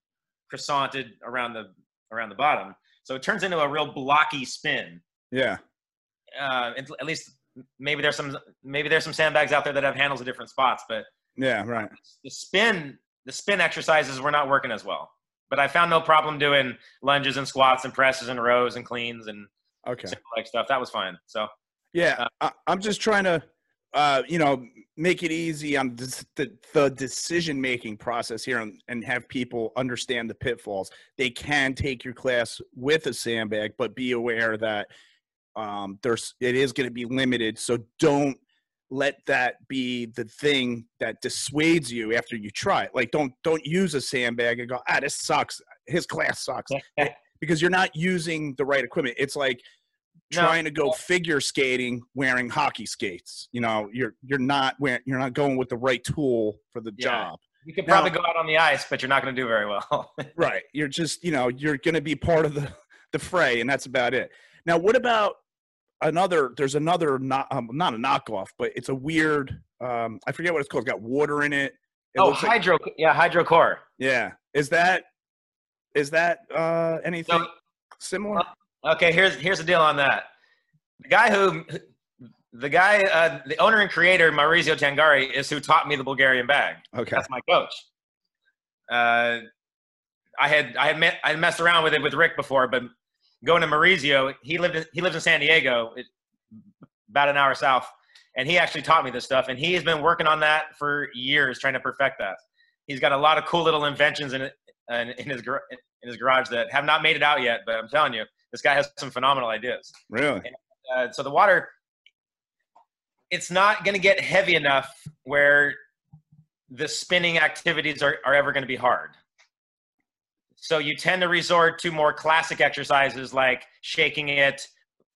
croissanted around the around the bottom, so it turns into a real blocky spin. Yeah. Uh, at least maybe there's some maybe there's some sandbags out there that have handles at different spots, but yeah, right. The spin the spin exercises were not working as well, but I found no problem doing lunges and squats and presses and rows and cleans and okay, like stuff that was fine. So yeah, uh, I, I'm just trying to uh, you know, make it easy on the, the decision-making process here, and, and have people understand the pitfalls. They can take your class with a sandbag, but be aware that um, there's, it is going to be limited. So don't let that be the thing that dissuades you after you try it. Like, don't, don't use a sandbag and go, ah, this sucks. His class sucks. Because you're not using the right equipment. It's like trying no. to go figure skating wearing hockey skates. You know, you're you're not wearing, you're not going with the right tool for the yeah. job. You could probably now, go out on the ice, but you're not going to do very well. Right. You're just, you know, you're going to be part of the the fray, and that's about it. Now, what about another? There's another not um, not a knockoff, but it's a weird. Um, I forget what it's called. It's got water in it. it oh, hydro. Like, yeah, HydroCore. Yeah. Is that? Is that uh, anything so, similar? Okay, here's here's the deal on that. The guy who, the guy, uh, the owner and creator, Maurizio Tangari, is who taught me the Bulgarian bag. Okay, that's my coach. Uh, I had I had met, I messed around with it with Rick before, but going to Maurizio, he lived in, he lives in San Diego, it, about an hour south, and he actually taught me this stuff, and he has been working on that for years, trying to perfect that. He's got a lot of cool little inventions in it. And in his in his garage that have not made it out yet, but I'm telling you, this guy has some phenomenal ideas. Really? And, uh, so the water, it's not going to get heavy enough where the spinning activities are, are ever going to be hard. So you tend to resort to more classic exercises like shaking it,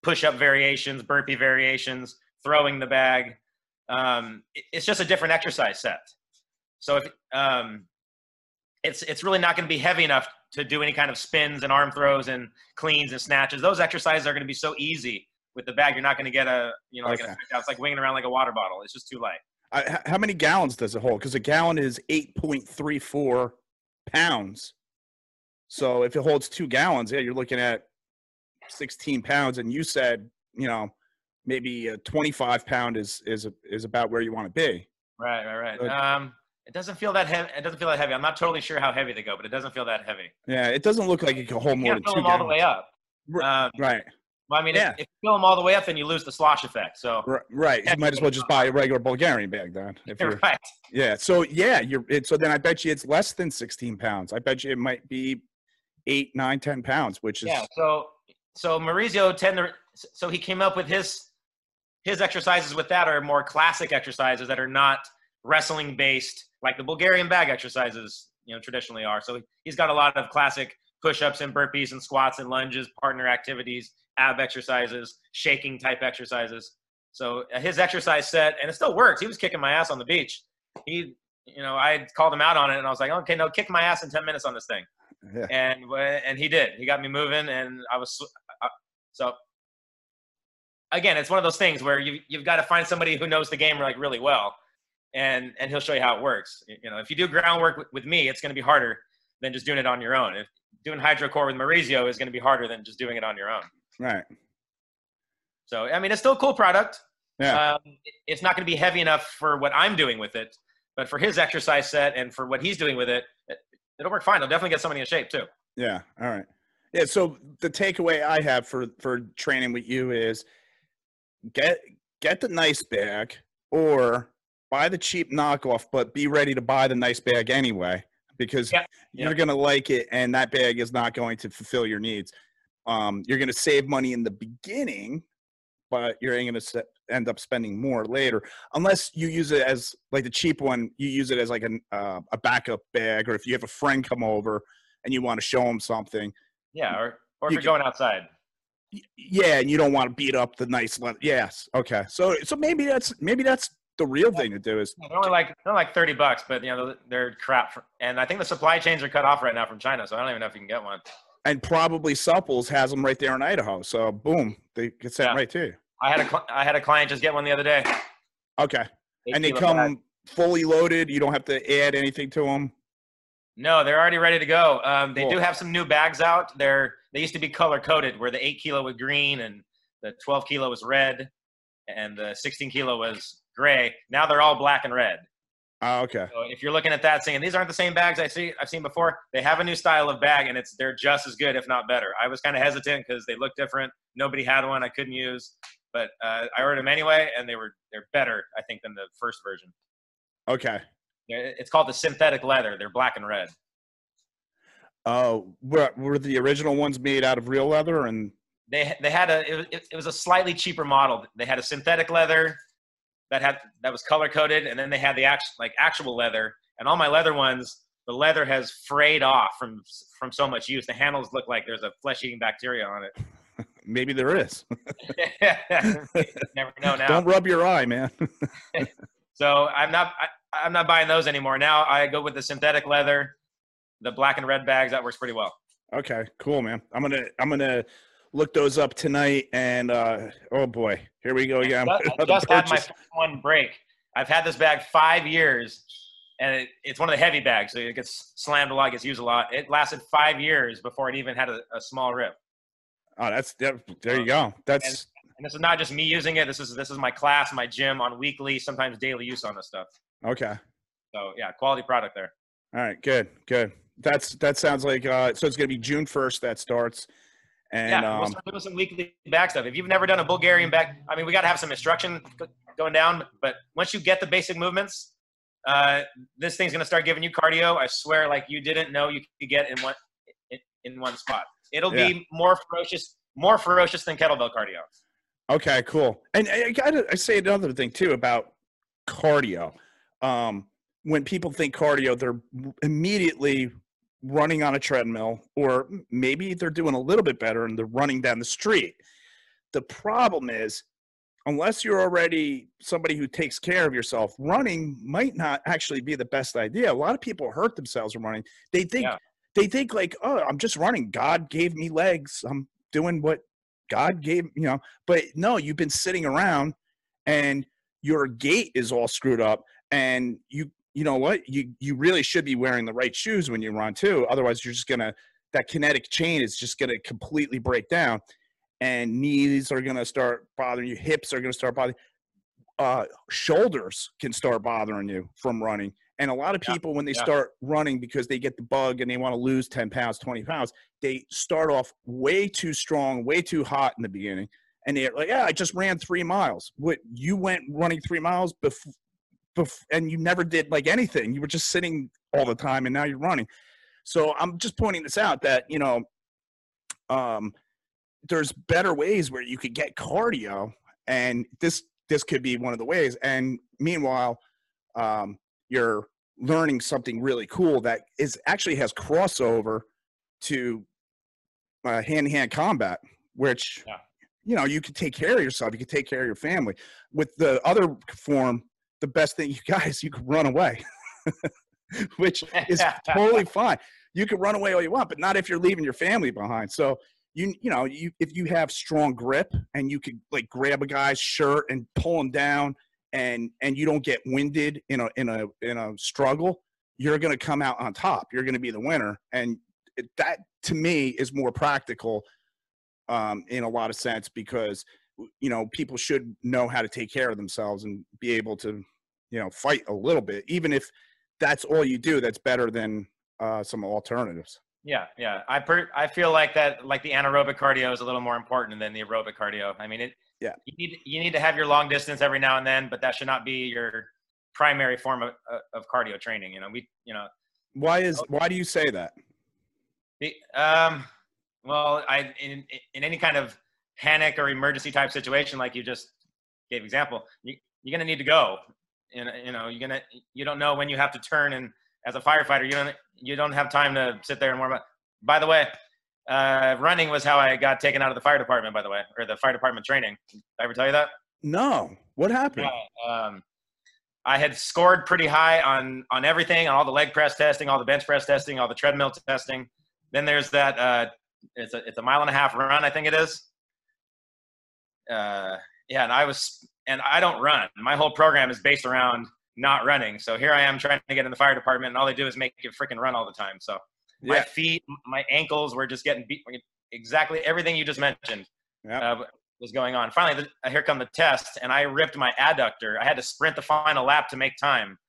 push-up variations, burpee variations, throwing the bag. Um, it's just a different exercise set. So if um, – It's, it's really not going to be heavy enough to do any kind of spins and arm throws and cleans and snatches. Those exercises are going to be so easy with the bag. You're not going to get a, you know, like okay. a, it's like winging around like a water bottle. It's just too light. Uh, how many gallons does it hold? Because a gallon is eight point three four pounds. So if it holds two gallons, yeah, you're looking at sixteen pounds. And you said, you know, maybe a twenty-five pound is, is, is about where you want to be. Right, right, right. So, um, It doesn't feel that heavy. It doesn't feel that heavy. I'm not totally sure how heavy they go, but it doesn't feel that heavy. Yeah, it doesn't look like it can hold more than two gallons. You can't fill them all the way up. Um, right. Well, I mean, yeah. if, if you fill them all the way up, then you lose the slosh effect. So right, you might as well just buy a regular Bulgarian bag then. If you're, right. Yeah. So yeah, you're. It, so then I bet you it's less than sixteen pounds. I bet you it might be eight, nine, ten pounds, which is yeah. So so Maurizio tender. So he came up with his his exercises with that are more classic exercises that are not wrestling based. Like the Bulgarian bag exercises, you know, traditionally are. So he's got a lot of classic push-ups and burpees and squats and lunges, partner activities, ab exercises, shaking type exercises. So his exercise set, and it still works. He was kicking my ass on the beach. He, you know, I called him out on it, and I was like, okay, no, kick my ass in ten minutes on this thing. Yeah. And and he did. He got me moving, and I was so. Again, it's one of those things where you you've got to find somebody who knows the game like really well. And, and he'll show you how it works. You know, if you do groundwork with me, it's going to be harder than just doing it on your own. If doing HydroCore with Maurizio is going to be harder than just doing it on your own. Right. So, I mean, it's still a cool product. Yeah. Um, it's not going to be heavy enough for what I'm doing with it, but for his exercise set and for what he's doing with it, it it'll work fine. It'll definitely get somebody in shape too. Yeah. All right. Yeah. So the takeaway I have for, for training with you is get, get the nice bag or buy the cheap knockoff, but be ready to buy the nice bag anyway, because yeah, yeah. you're going to like it, and that bag is not going to fulfill your needs. Um, you're going to save money in the beginning, but you're going to end up spending more later, unless you use it as like the cheap one. You use it as like an, uh, a backup bag, or if you have a friend come over and you want to show them something. Yeah, or, or if you you're going outside. Yeah, and you don't want to beat up the nice one. Yes, okay. So so maybe that's maybe that's – the real thing to do is they're only like they're like thirty bucks, but you know they're crap. For, and I think the supply chains are cut off right now from China, so I don't even know if you can get one. And probably Suples has them right there in Idaho, so boom, they get sent yeah. right to you. I had a I had a client just get one the other day. Okay, and they come bag. fully loaded. You don't have to add anything to them. No, they're already ready to go. Um, they cool. do have some new bags out. They're they used to be color coded, where the eight kilo was green and the twelve kilo was red, and the sixteen kilo was gray. Now they're all black and red. Oh, okay. So if you're looking at that saying these aren't the same bags I see I've seen before, they have a new style of bag, and it's they're just as good, if not better. I was kind of hesitant because they look different. Nobody had one I couldn't use, but uh, I ordered them anyway, and they were they're better, I think, than the first version. Okay. It's called the synthetic leather. They're black and red. Oh, were, were the original ones made out of real leather? And they they had a it, it was a slightly cheaper model. They had a synthetic leather that had that was color coded, and then they had the actual like actual leather. And all my leather ones, the leather has frayed off from from so much use. The handles look like there's a flesh-eating bacteria on it. Maybe there is. Never know now. Don't rub your eye, man. So I'm not I, I'm not buying those anymore. Now I go with the synthetic leather, the black and red bags. That works pretty well. Okay, cool, man. I'm gonna I'm gonna look those up tonight. And uh, oh boy, here we go again. I just, I just had my first one break. I've had this bag five years, and it, it's one of the heavy bags, so it gets slammed a lot, gets used a lot. It lasted five years before it even had a, a small rip. Oh, that's there. You go. That's. And, And this is not just me using it. This is this is my class, my gym, on weekly, sometimes daily use on this stuff. Okay. So yeah, quality product there. All right, good, good. That's that sounds like uh, so it's gonna be June first that starts. And yeah, um, we'll start doing some weekly back stuff. If you've never done a Bulgarian back, I mean, we gotta have some instruction going down. But once you get the basic movements, uh, this thing's gonna start giving you cardio. I swear, like you didn't know you could get in one in, in one spot. It'll yeah. be more ferocious, more ferocious than kettlebell cardio. Okay, cool. And I gotta I say another thing too about cardio. Um, when people think cardio, they're immediately running on a treadmill, or maybe they're doing a little bit better and they're running down the street. The problem is, unless you're already somebody who takes care of yourself, running might not actually be the best idea. A lot of people hurt themselves from running. They think yeah. they think like, oh, I'm just running. God gave me legs. I'm doing what God gave, you know, but no, you've been sitting around and your gait is all screwed up, and you, you know what, you, you really should be wearing the right shoes when you run too. Otherwise you're just going to, that kinetic chain is just going to completely break down, and knees are going to start bothering you. Hips are going to start bothering, uh, shoulders can start bothering you from running. And a lot of people, yeah. when they yeah. start running because they get the bug and they want to lose ten pounds, twenty pounds, they start off way too strong, way too hot in the beginning. And they're like, yeah, I just ran three miles. What, you went running three miles before, bef- and you never did like anything. You were just sitting all the time, and now you're running. So I'm just pointing this out that, you know, um, there's better ways where you could get cardio, and this, this could be one of the ways. And meanwhile, um, you're learning something really cool that is actually has crossover to uh, hand-to-hand combat, which, yeah. you know, you can take care of yourself. You can take care of your family. With the other form, the best thing, you guys, you can run away, which is totally fine. You can run away all you want, but not if you're leaving your family behind. So, you you know, you if you have strong grip and you can, like, grab a guy's shirt and pull him down, and and you don't get winded in a in a in a struggle, you're going to come out on top. You're going to be the winner. And it, that to me is more practical um, in a lot of sense, because you know people should know how to take care of themselves and be able to you know fight a little bit, even if that's all you do. That's better than uh, some alternatives. Yeah, yeah. I per I feel like that like the anaerobic cardio is a little more important than the aerobic cardio. I mean it. Yeah, you need you need to have your long distance every now and then, but that should not be your primary form of, of cardio training. You know, we you know. Why is why do you say that? The, um, well, I in in any kind of panic or emergency type situation, like you just gave example, you, you're gonna need to go. And you know, you're gonna you don't know when you have to turn, and as a firefighter, you don't you don't have time to sit there and warm up. By the way. Uh, running was how I got taken out of the fire department, by the way, or the fire department training. Did I ever tell you that? No. What happened? Yeah, um, I had scored pretty high on, on everything, on all the leg press testing, all the bench press testing, all the treadmill testing. Then there's that, uh, it's a, it's a mile and a half run, I think it is. Uh, yeah. And I was, and I don't run. My whole program is based around not running. So here I am trying to get in the fire department, and all they do is make you freaking run all the time. So my yeah. feet, my ankles were just getting beat. Exactly everything you just mentioned yep. uh, was going on. Finally, the, here come the tests, and I ripped my adductor. I had to sprint the final lap to make time,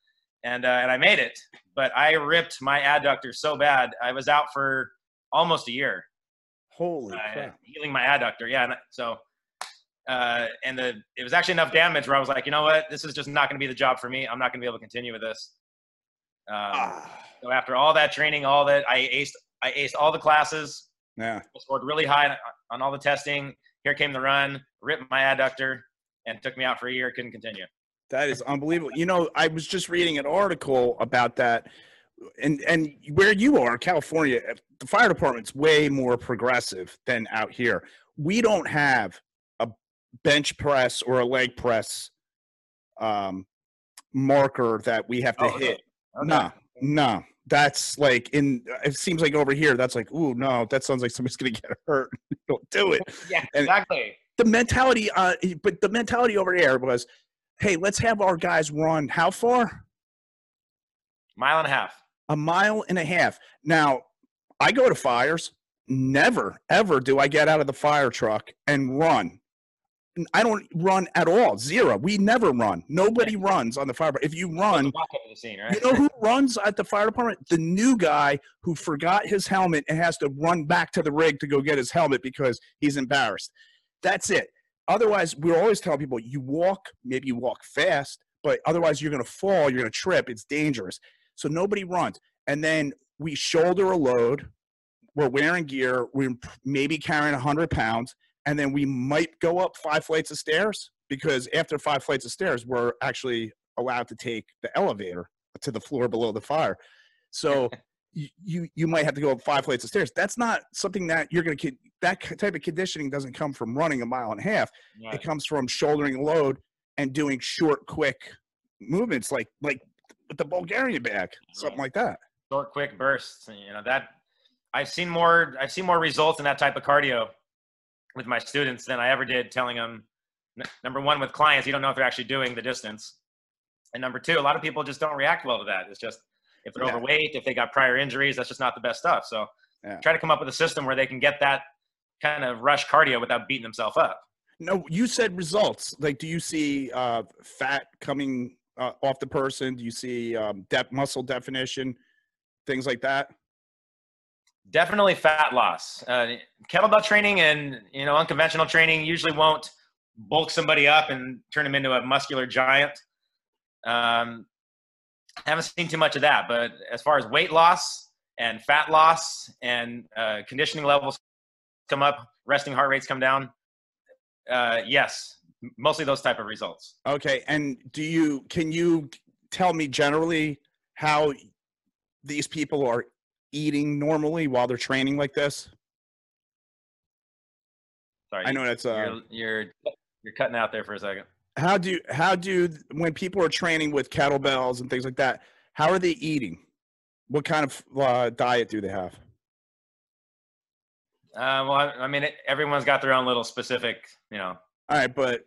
and uh, and I made it. But I ripped my adductor so bad, I was out for almost a year. Holy uh, crap. Healing my adductor, yeah. And so Uh, and the, it was actually enough damage where I was like, you know what, this is just not going to be the job for me. I'm not going to be able to continue with this. Um, ah. So after all that training, all that I aced, I aced all the classes. Yeah. I scored really high on all the testing. Here came the run, ripped my adductor, and took me out for a year. Couldn't continue. That is unbelievable. You know, I was just reading an article about that. And and where you are, California, the fire department's way more progressive than out here. We don't have a bench press or a leg press um, marker that we have to oh, hit. No, okay. no, no. That's like in. It seems like over here, that's like, ooh, no, that sounds like somebody's gonna get hurt. Don't do it. Yeah, and exactly. The mentality, uh, but the mentality over here was, hey, let's have our guys run how far? Mile and a half. A mile and a half. Now, I go to fires. Never, ever do I get out of the fire truck and run. I don't run at all. Zero. We never run. Nobody yeah. runs on the fire. If you run, the the scene, right? You know who runs at the fire department? The new guy who forgot his helmet and has to run back to the rig to go get his helmet because he's embarrassed. That's it. Otherwise, we're always telling people, you walk, maybe you walk fast, but otherwise you're going to fall, you're going to trip. It's dangerous. So nobody runs. And then we shoulder a load. We're wearing gear. We're maybe carrying one hundred pounds. And then we might go up five flights of stairs, because after five flights of stairs, we're actually allowed to take the elevator to the floor below the fire. So you, you, you might have to go up five flights of stairs. That's not something that you're going to – that type of conditioning doesn't come from running a mile and a half. Right. It comes from shouldering a load and doing short, quick movements like like with the Bulgarian bag, something right. like that. Short, quick bursts. You know, that – I've seen more. I've seen more results in that type of cardio with my students than I ever did telling them, number one, with clients, you don't know if they're actually doing the distance. And number two, a lot of people just don't react well to that. It's just, if they're yeah. overweight, if they got prior injuries, that's just not the best stuff. So yeah. try to come up with a system where they can get that kind of rush cardio without beating themselves up. No, you said results. Like, do you see uh, fat coming uh, off the person? Do you see um, depth, muscle definition, things like that? Definitely fat loss. Uh, kettlebell training and, you know, unconventional training usually won't bulk somebody up and turn them into a muscular giant. Um, haven't seen too much of that, but as far as weight loss and fat loss and uh, conditioning levels come up, resting heart rates come down. Uh, yes, mostly those type of results. Okay. And do you, can you tell me generally how these people are eating normally while they're training like this? Sorry, I know that's uh you're, you're you're cutting out there for a second. How do how do when people are training with kettlebells and things like that, how are they eating? What kind of uh, diet do they have? Uh, well, I, I mean, it, everyone's got their own little specific, you know. All right, but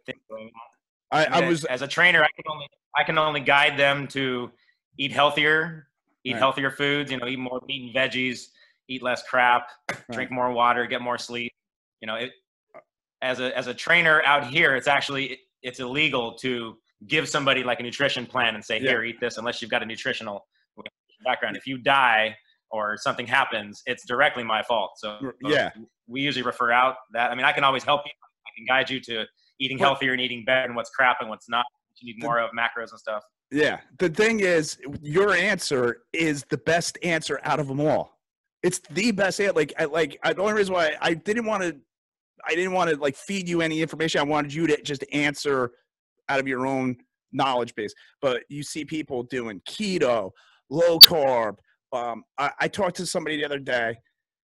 I, I was as a trainer, I can only I can only guide them to eat healthier. Eat right. healthier foods, you know, eat more meat and veggies, eat less crap, right. drink more water, get more sleep. You know, it, as a as a trainer out here, it's actually it's illegal to give somebody like a nutrition plan and say, yeah. here, eat this, unless you've got a nutritional background. If you die or something happens, it's directly my fault. So yeah, we usually refer out that. I mean, I can always help you. I can guide you to eating healthier and eating better and what's crap and what's not. You need more of macros and stuff. Yeah. The thing is, your answer is the best answer out of them all. It's the best answer. Like, I, like I, the only reason why I didn't want to, I didn't want to like feed you any information. I wanted you to just answer out of your own knowledge base. But you see people doing keto, low carb. Um, I, I talked to somebody the other day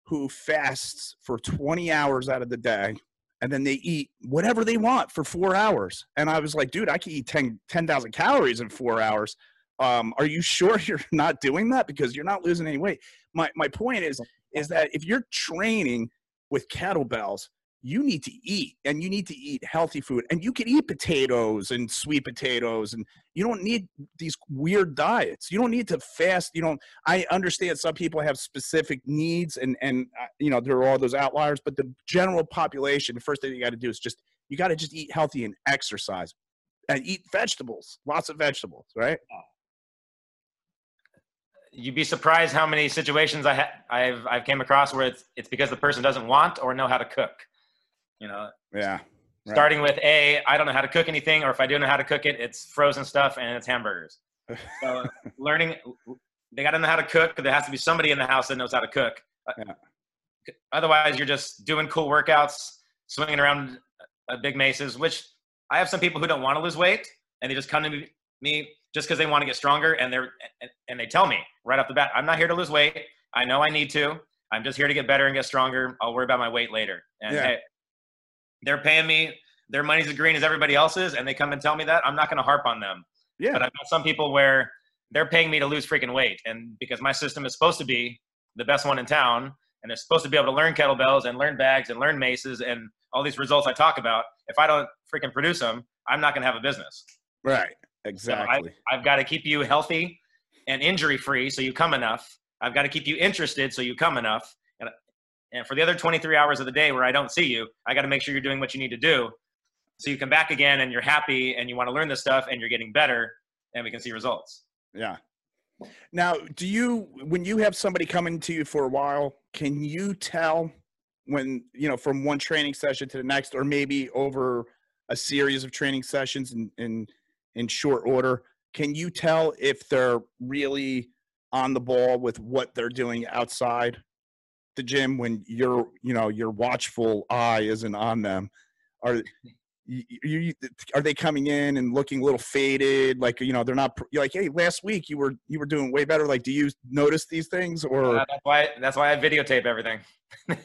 who fasts for twenty hours out of the day. And then they eat whatever they want for four hours. And I was like, dude, I could eat ten thousand calories in four hours. Um, are you sure you're not doing that? Because you're not losing any weight. My, my point is, is that if you're training with kettlebells, you need to eat, and you need to eat healthy food. And you can eat potatoes and sweet potatoes, and you don't need these weird diets. You don't need to fast. You don't. I understand some people have specific needs, and and uh, you know, there are all those outliers. But the general population, the first thing you got to do is just you got to just eat healthy and exercise, and eat vegetables, lots of vegetables, right? You'd be surprised how many situations I ha I've I've came across where it's it's because the person doesn't want or know how to cook. You know, yeah, Right. Starting with A, I don't know how to cook anything, or if I do know how to cook it, it's frozen stuff and it's hamburgers. So learning, they got to know how to cook. There has to be somebody in the house that knows how to cook. Yeah. Otherwise, you're just doing cool workouts, swinging around uh, big maces, which I have some people who don't want to lose weight, and they just come to me just because they want to get stronger, and they're and they tell me right off the bat, I'm not here to lose weight. I know I need to. I'm just here to get better and get stronger. I'll worry about my weight later. And yeah. hey, they're paying me, their money's as green as everybody else's, and they come and tell me that, I'm not going to harp on them. Yeah. But I've got some people where they're paying me to lose freaking weight, and because my system is supposed to be the best one in town, and they're supposed to be able to learn kettlebells and learn bags and learn maces and all these results I talk about, if I don't freaking produce them, I'm not going to have a business. Right, exactly. So I, I've got to keep you healthy and injury-free so you come enough. I've got to keep you interested so you come enough. And, and for the other twenty-three hours of the day where I don't see you, I got to make sure you're doing what you need to do so you come back again and you're happy and you want to learn this stuff and you're getting better and we can see results. Yeah. Now, do you, when you have somebody coming to you for a while, can you tell when, you know, from one training session to the next, or maybe over a series of training sessions in, in, in short order, can you tell if they're really on the ball with what they're doing outside the gym when your, you know, your watchful eye isn't on them? Are you, you, are they coming in and looking a little faded? Like, you know, they're not like, hey, last week you were, you were doing way better. Like, do you notice these things? Or uh, that's why, that's why I videotape everything.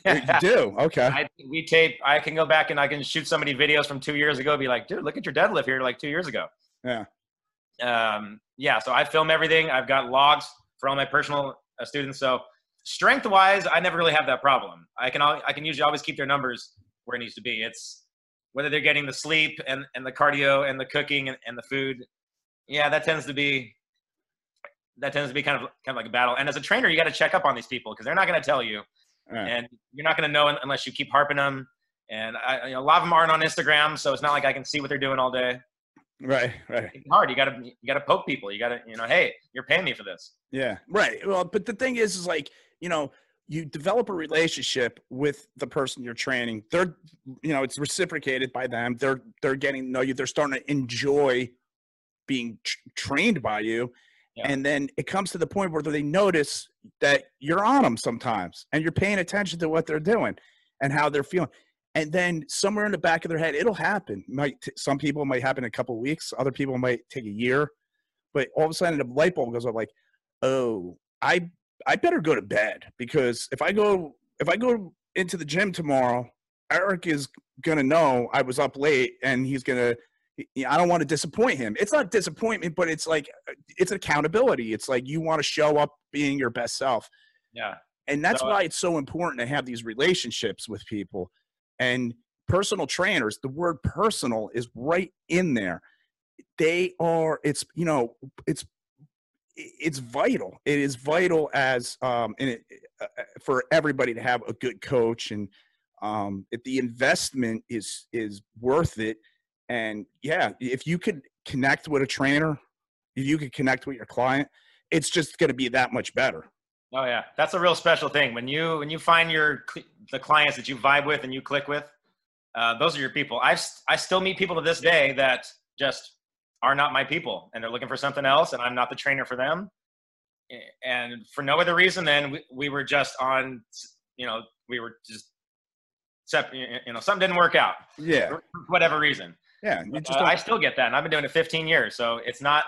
You do. Okay. I, we tape, I can go back and I can shoot somebody videos from two years ago and be like, dude, look at your deadlift here. Like two years ago. Yeah. Um, yeah. So I film everything. I've got logs for all my personal uh, students. So strength wise, I never really have that problem. I can, I can usually always keep their numbers where it needs to be. It's whether they're getting the sleep and, and the cardio and the cooking and, and the food. Yeah. That tends to be, that tends to be kind of, kind of like a battle. And as a trainer, you got to check up on these people because they're not going to tell you, uh. and you're not going to know unless you keep harping them. And I, you know, a lot of them aren't on Instagram. So it's not like I can see what they're doing all day. Right, right. It's hard. You gotta, you gotta poke people. You gotta, you know, hey, you're paying me for this. Yeah, right. Well, but the thing is, is like, you know, you develop a relationship with the person you're training. They're, you know, it's reciprocated by them. They're, they're getting to know you. They're starting to enjoy being tr trained by you. Yeah. And then it comes to the point where they notice that you're on them sometimes, and you're paying attention to what they're doing and how they're feeling. And then somewhere in the back of their head, it'll happen. Might t some people might happen in a couple of weeks. Other people might take a year. But all of a sudden, the light bulb goes up. Like, oh, I I better go to bed because if I go if I go into the gym tomorrow, Eric is gonna know I was up late, and he's gonna. I don't want to disappoint him. It's not disappointment, but it's like it's accountability. It's like you want to show up being your best self. Yeah, and that's so, why it's so important to have these relationships with people. And personal trainers, the word personal is right in there. They are, it's, you know, it's, it's vital. It is vital as, um, and it, uh, for everybody to have a good coach. And, um, if the investment is, is worth it. And yeah, if you could connect with a trainer, if you could connect with your client, it's just going to be that much better. Oh yeah. That's a real special thing. When you, when you find your, the clients that you vibe with and you click with, uh, those are your people. I've, I still meet people to this day that just are not my people and they're looking for something else. And I'm not the trainer for them. And for no other reason than we, we were just on, you know, we were just, you know, something didn't work out. Yeah. For whatever reason. Yeah. You just uh, I still get that. And I've been doing it fifteen years. So it's not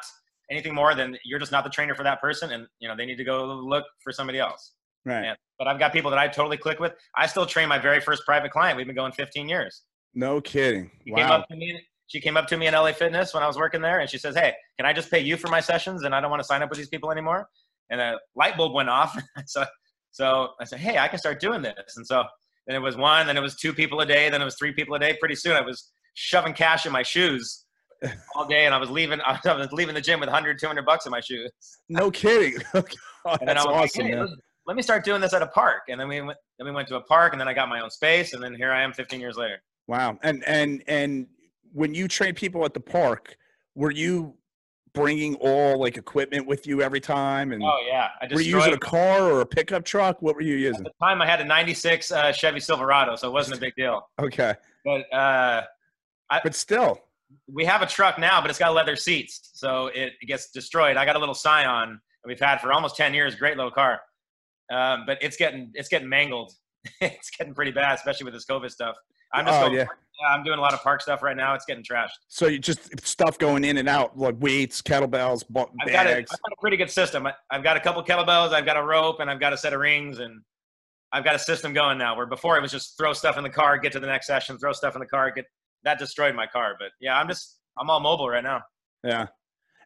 anything more than you're just not the trainer for that person, and you know they need to go look for somebody else. Right. And, but I've got people that I totally click with. I still train my very first private client. We've been going fifteen years. No kidding. She wow. Came up to me, she came up to me in L A Fitness when I was working there, and she says, "Hey, can I just pay you for my sessions? And I don't want to sign up with these people anymore." And a light bulb went off. so, so I said, "Hey, I can start doing this." And so then it was one, then it was two people a day, then it was three people a day. Pretty soon, I was shoving cash in my shoes all day, and I was leaving. I was leaving the gym with one hundred, two hundred bucks in my shoes. No kidding. Oh, and then I was awesome, like, hey, man, let me start doing this at a park. And then we went. Then we went to a park, and then I got my own space, and then here I am, fifteen years later. Wow. And and and when you train people at the park, were you bringing all like equipment with you every time? And oh yeah, I just were you using a car or a pickup truck? What were you using? At the time, I had a ninety-six uh, Chevy Silverado, so it wasn't a big deal. Okay, but. Uh, I, but still. We have a truck now, but it's got leather seats, so it, it gets destroyed. I got a little Scion that we've had for almost ten years. Great little car. Um, but it's getting, it's getting mangled. It's getting pretty bad, especially with this COVID stuff. I'm just oh, going, yeah. I'm doing a lot of park stuff right now. It's getting trashed. So you just stuff going in and out, like weights, kettlebells, bags. I've got a, I've got a pretty good system. I, I've got a couple kettlebells. I've got a rope, and I've got a set of rings, and I've got a system going now, where before it was just throw stuff in the car, get to the next session, throw stuff in the car, get that destroyed my car. But yeah, I'm just, I'm all mobile right now. Yeah.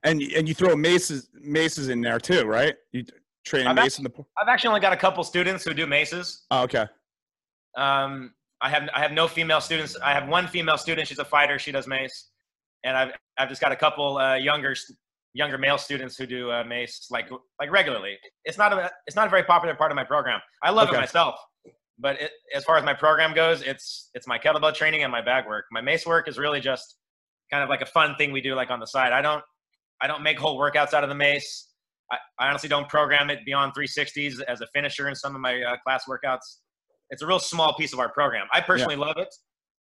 And, and you throw maces, maces in there too, right? You train I've mace actually, in the I've actually only got a couple students who do maces. Oh, okay. Um, I have, I have no female students. I have one female student. She's a fighter. She does mace. And I've, I've just got a couple uh, younger, younger male students who do uh, mace like, like regularly. It's not a, it's not a very popular part of my program. I love okay. it myself, but it, as far as my program goes, it's, it's my kettlebell training and my bag work. My mace work is really just kind of like a fun thing we do like on the side. I don't, I don't make whole workouts out of the mace. I, I honestly don't program it beyond three sixties as a finisher in some of my uh, class workouts. It's a real small piece of our program. I personally yeah. love it,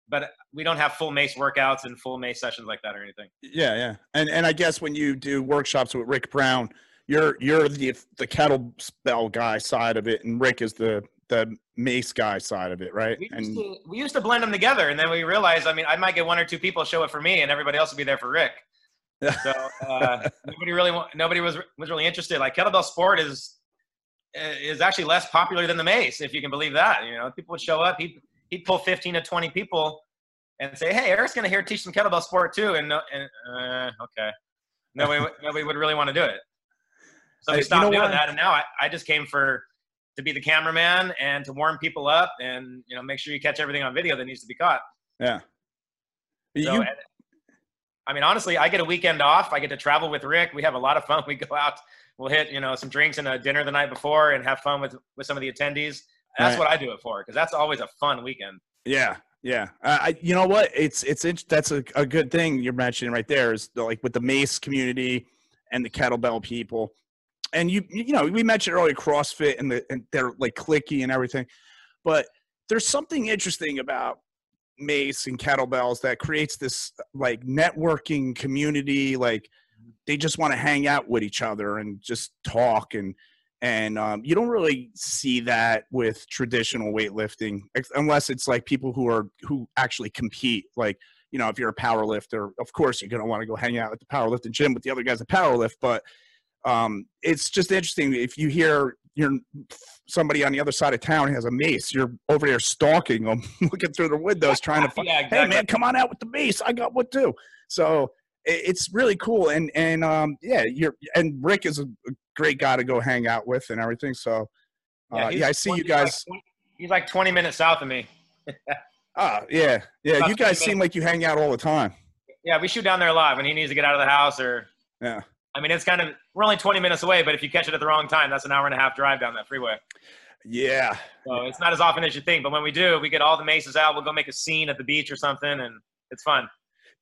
but we don't have full mace workouts and full mace sessions like that or anything. Yeah, yeah. And and I guess when you do workshops with Rick Brown, you're you're the the kettlebell guy side of it, and Rick is the the mace guy side of it, right? We used, and, to, we used to blend them together, and then we realized, I mean, I might get one or two people show it for me, and everybody else would be there for Rick. So uh, nobody really nobody was was really interested. Like kettlebell sport is. is actually less popular than the mace, if you can believe that. You know, people would show up, he'd, he'd pull fifteen to twenty people and say, hey, Eric's going to here teach some kettlebell sport too. And, no, and uh, okay, nobody, nobody would really want to do it. So we stopped you know doing what? that. And now I, I just came for, to be the cameraman and to warm people up and, you know, make sure you catch everything on video that needs to be caught. Yeah. So, you... and, I mean, honestly, I get a weekend off. I get to travel with Rick. We have a lot of fun. We go out. We'll hit, you know, some drinks and a dinner the night before and have fun with, with some of the attendees. That's right. What I do it for, because that's always a fun weekend. Yeah, yeah. Uh, I, you know what? It's it's it, that's a, a good thing you're mentioning right there is the, like with the mace community and the kettlebell people. And, you you know, we mentioned earlier CrossFit and, the, and they're like clicky and everything. But there's something interesting about mace and kettlebells that creates this like networking community, like – they just want to hang out with each other and just talk. And, and um, you don't really see that with traditional weightlifting, unless it's like people who are, who actually compete. Like, you know, if you're a power lifter, of course you're going to want to go hang out at the powerlifting gym with the other guys that powerlift. But um, it's just interesting. If you hear you're somebody on the other side of town has a mace, you're over there stalking them, looking through their windows, trying to find, yeah, exactly. Hey man, come on out with the mace. I got one too. So it's really cool. And, and, um, yeah, you're, and Rick is a great guy to go hang out with and everything. So, uh, yeah, yeah I see you guys. Like, he's like twenty minutes south of me. Oh, uh, yeah. Yeah. About you guys seem like you hang out all the time. Yeah. We shoot down there a lot when he needs to get out of the house or, yeah. I mean, it's kind of, we're only twenty minutes away, but if you catch it at the wrong time, that's an hour and a half drive down that freeway. Yeah. So yeah. It's not as often as you think, but when we do, we get all the maces out, we'll go make a scene at the beach or something. And it's fun.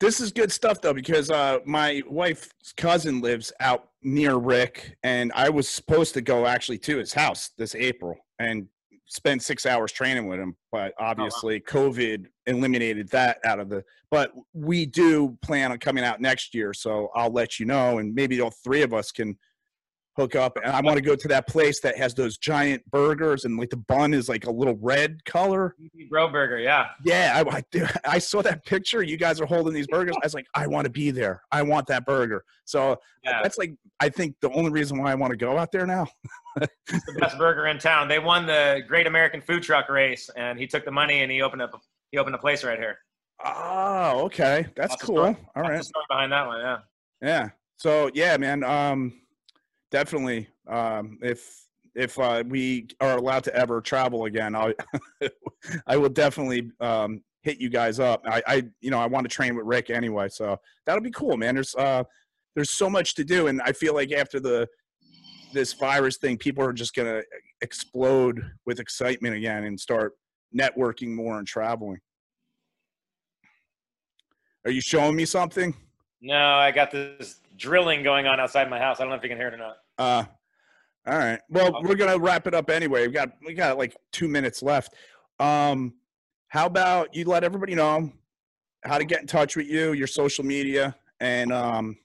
This is good stuff, though, because uh, my wife's cousin lives out near Rick, and I was supposed to go actually to his house this April and spend six hours training with him. But obviously, oh, wow. COVID eliminated that out of the – but we do plan on coming out next year, so I'll let you know, and maybe all three of us can hook up. And I want to go to that place that has those giant burgers, and like the bun is like a little red color. Bro Burger, yeah. Yeah, I, I, I saw that picture. You guys are holding these burgers. I was like, I want to be there. I want that burger. So yeah. That's like, I think the only reason why I want to go out there now. It's the best burger in town. They won the Great American Food Truck race, and he took the money and he opened up. He opened a place right here. Oh, okay, that's, that's cool. All right, that's the story behind that one, yeah. Yeah. So yeah, man. Um. Definitely. Um, if if uh, we are allowed to ever travel again, I I will definitely um, hit you guys up. I, I you know I want to train with Rick anyway, so that'll be cool, man. There's uh, there's so much to do, and I feel like after the this virus thing, people are just gonna explode with excitement again and start networking more and traveling. Are you showing me something? No, I got this drilling going on outside my house. I don't know if you can hear it or not. Uh, all right. Well, we're going to wrap it up anyway. We've got, we got like two minutes left. Um, how about you let everybody know how to get in touch with you, your social media, and um,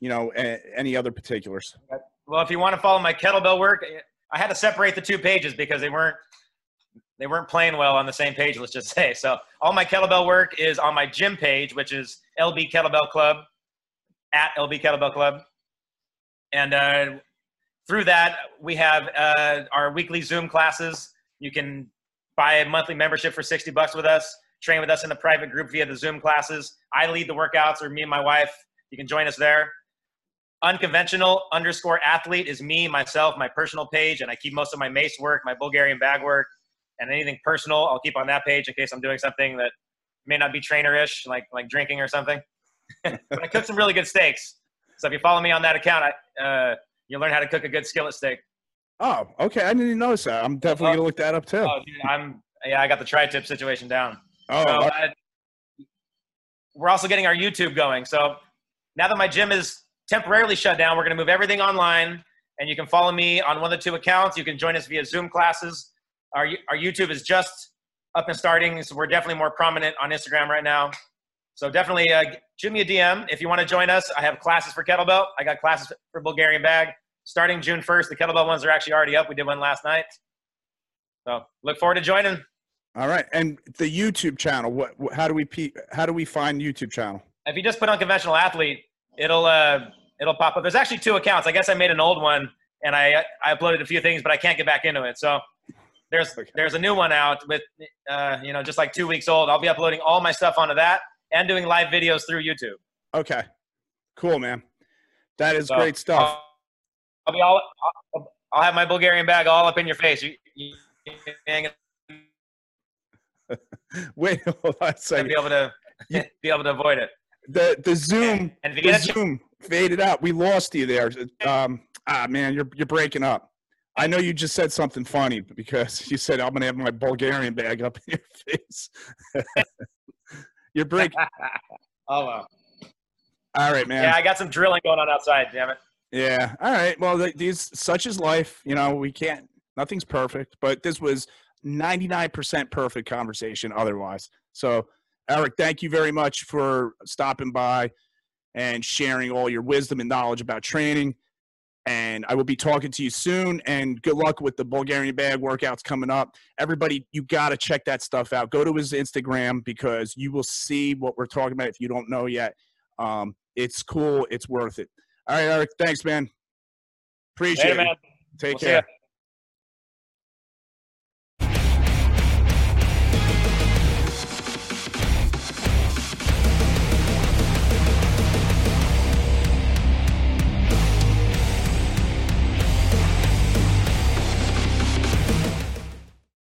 you know, a, any other particulars. Well, if you want to follow my kettlebell work, I had to separate the two pages because they weren't they weren't playing well on the same page, let's just say. So all my kettlebell work is on my gym page, which is L B Kettlebell Club, at L B Kettlebell Club. And uh, through that, we have uh, our weekly Zoom classes. You can buy a monthly membership for sixty bucks with us, train with us in a private group via the Zoom classes. I lead the workouts, or me and my wife. You can join us there. Unconventional underscore athlete is me, myself, my personal page, and I keep most of my mace work, my Bulgarian bag work, and anything personal I'll keep on that page in case I'm doing something that may not be trainer-ish, like, like drinking or something. But I cook some really good steaks. So if you follow me on that account, I, uh, you'll learn how to cook a good skillet steak. Oh, okay. I didn't even notice that. I'm definitely oh, going to look that up too. Oh, dude, I'm, yeah, I got the tri-tip situation down. Oh, so, uh, we're also getting our YouTube going. So now that my gym is temporarily shut down, we're going to move everything online, and you can follow me on one of the two accounts. You can join us via Zoom classes. Our, our YouTube is just up and starting, so we're definitely more prominent on Instagram right now. So definitely uh, shoot me a D M if you want to join us. I have classes for kettlebell. I got classes for Bulgarian bag starting June first. The kettlebell ones are actually already up. We did one last night. So look forward to joining. All right. And the YouTube channel, what, how do we, how do we find YouTube channel? If you just put Unconventional Athlete, it'll, uh, it'll pop up. There's actually two accounts. I guess I made an old one and I, I uploaded a few things, but I can't get back into it. So there's, there's a new one out with, uh, you know, just like two weeks old. I'll be uploading all my stuff onto that and doing live videos through YouTube. Okay. Cool, man. That is so, great stuff. I'll, I'll be all, I'll, I'll have my Bulgarian bag all up in your face. You, you, you Wait, hold on a second. Be able to, you, be able to avoid it. The, the Zoom, and the Zoom faded out. We lost you there. Um, ah, man, you're, you're breaking up. I know you just said something funny because you said, I'm going to have my Bulgarian bag up in your face. You're breaking. Oh, wow. All right, man. Yeah, I got some drilling going on outside, damn it. Yeah. All right. Well, th these, such is life. You know, we can't, nothing's perfect, but this was ninety-nine percent perfect conversation otherwise. So, Eric, thank you very much for stopping by and sharing all your wisdom and knowledge about training. And I will be talking to you soon, and good luck with the Bulgarian bag workouts coming up. Everybody, you got to check that stuff out. Go to his Instagram because you will see what we're talking about if you don't know yet. Um, it's cool. It's worth it. All right, Eric. Thanks, man. Appreciate hey, man. it. Take we'll care.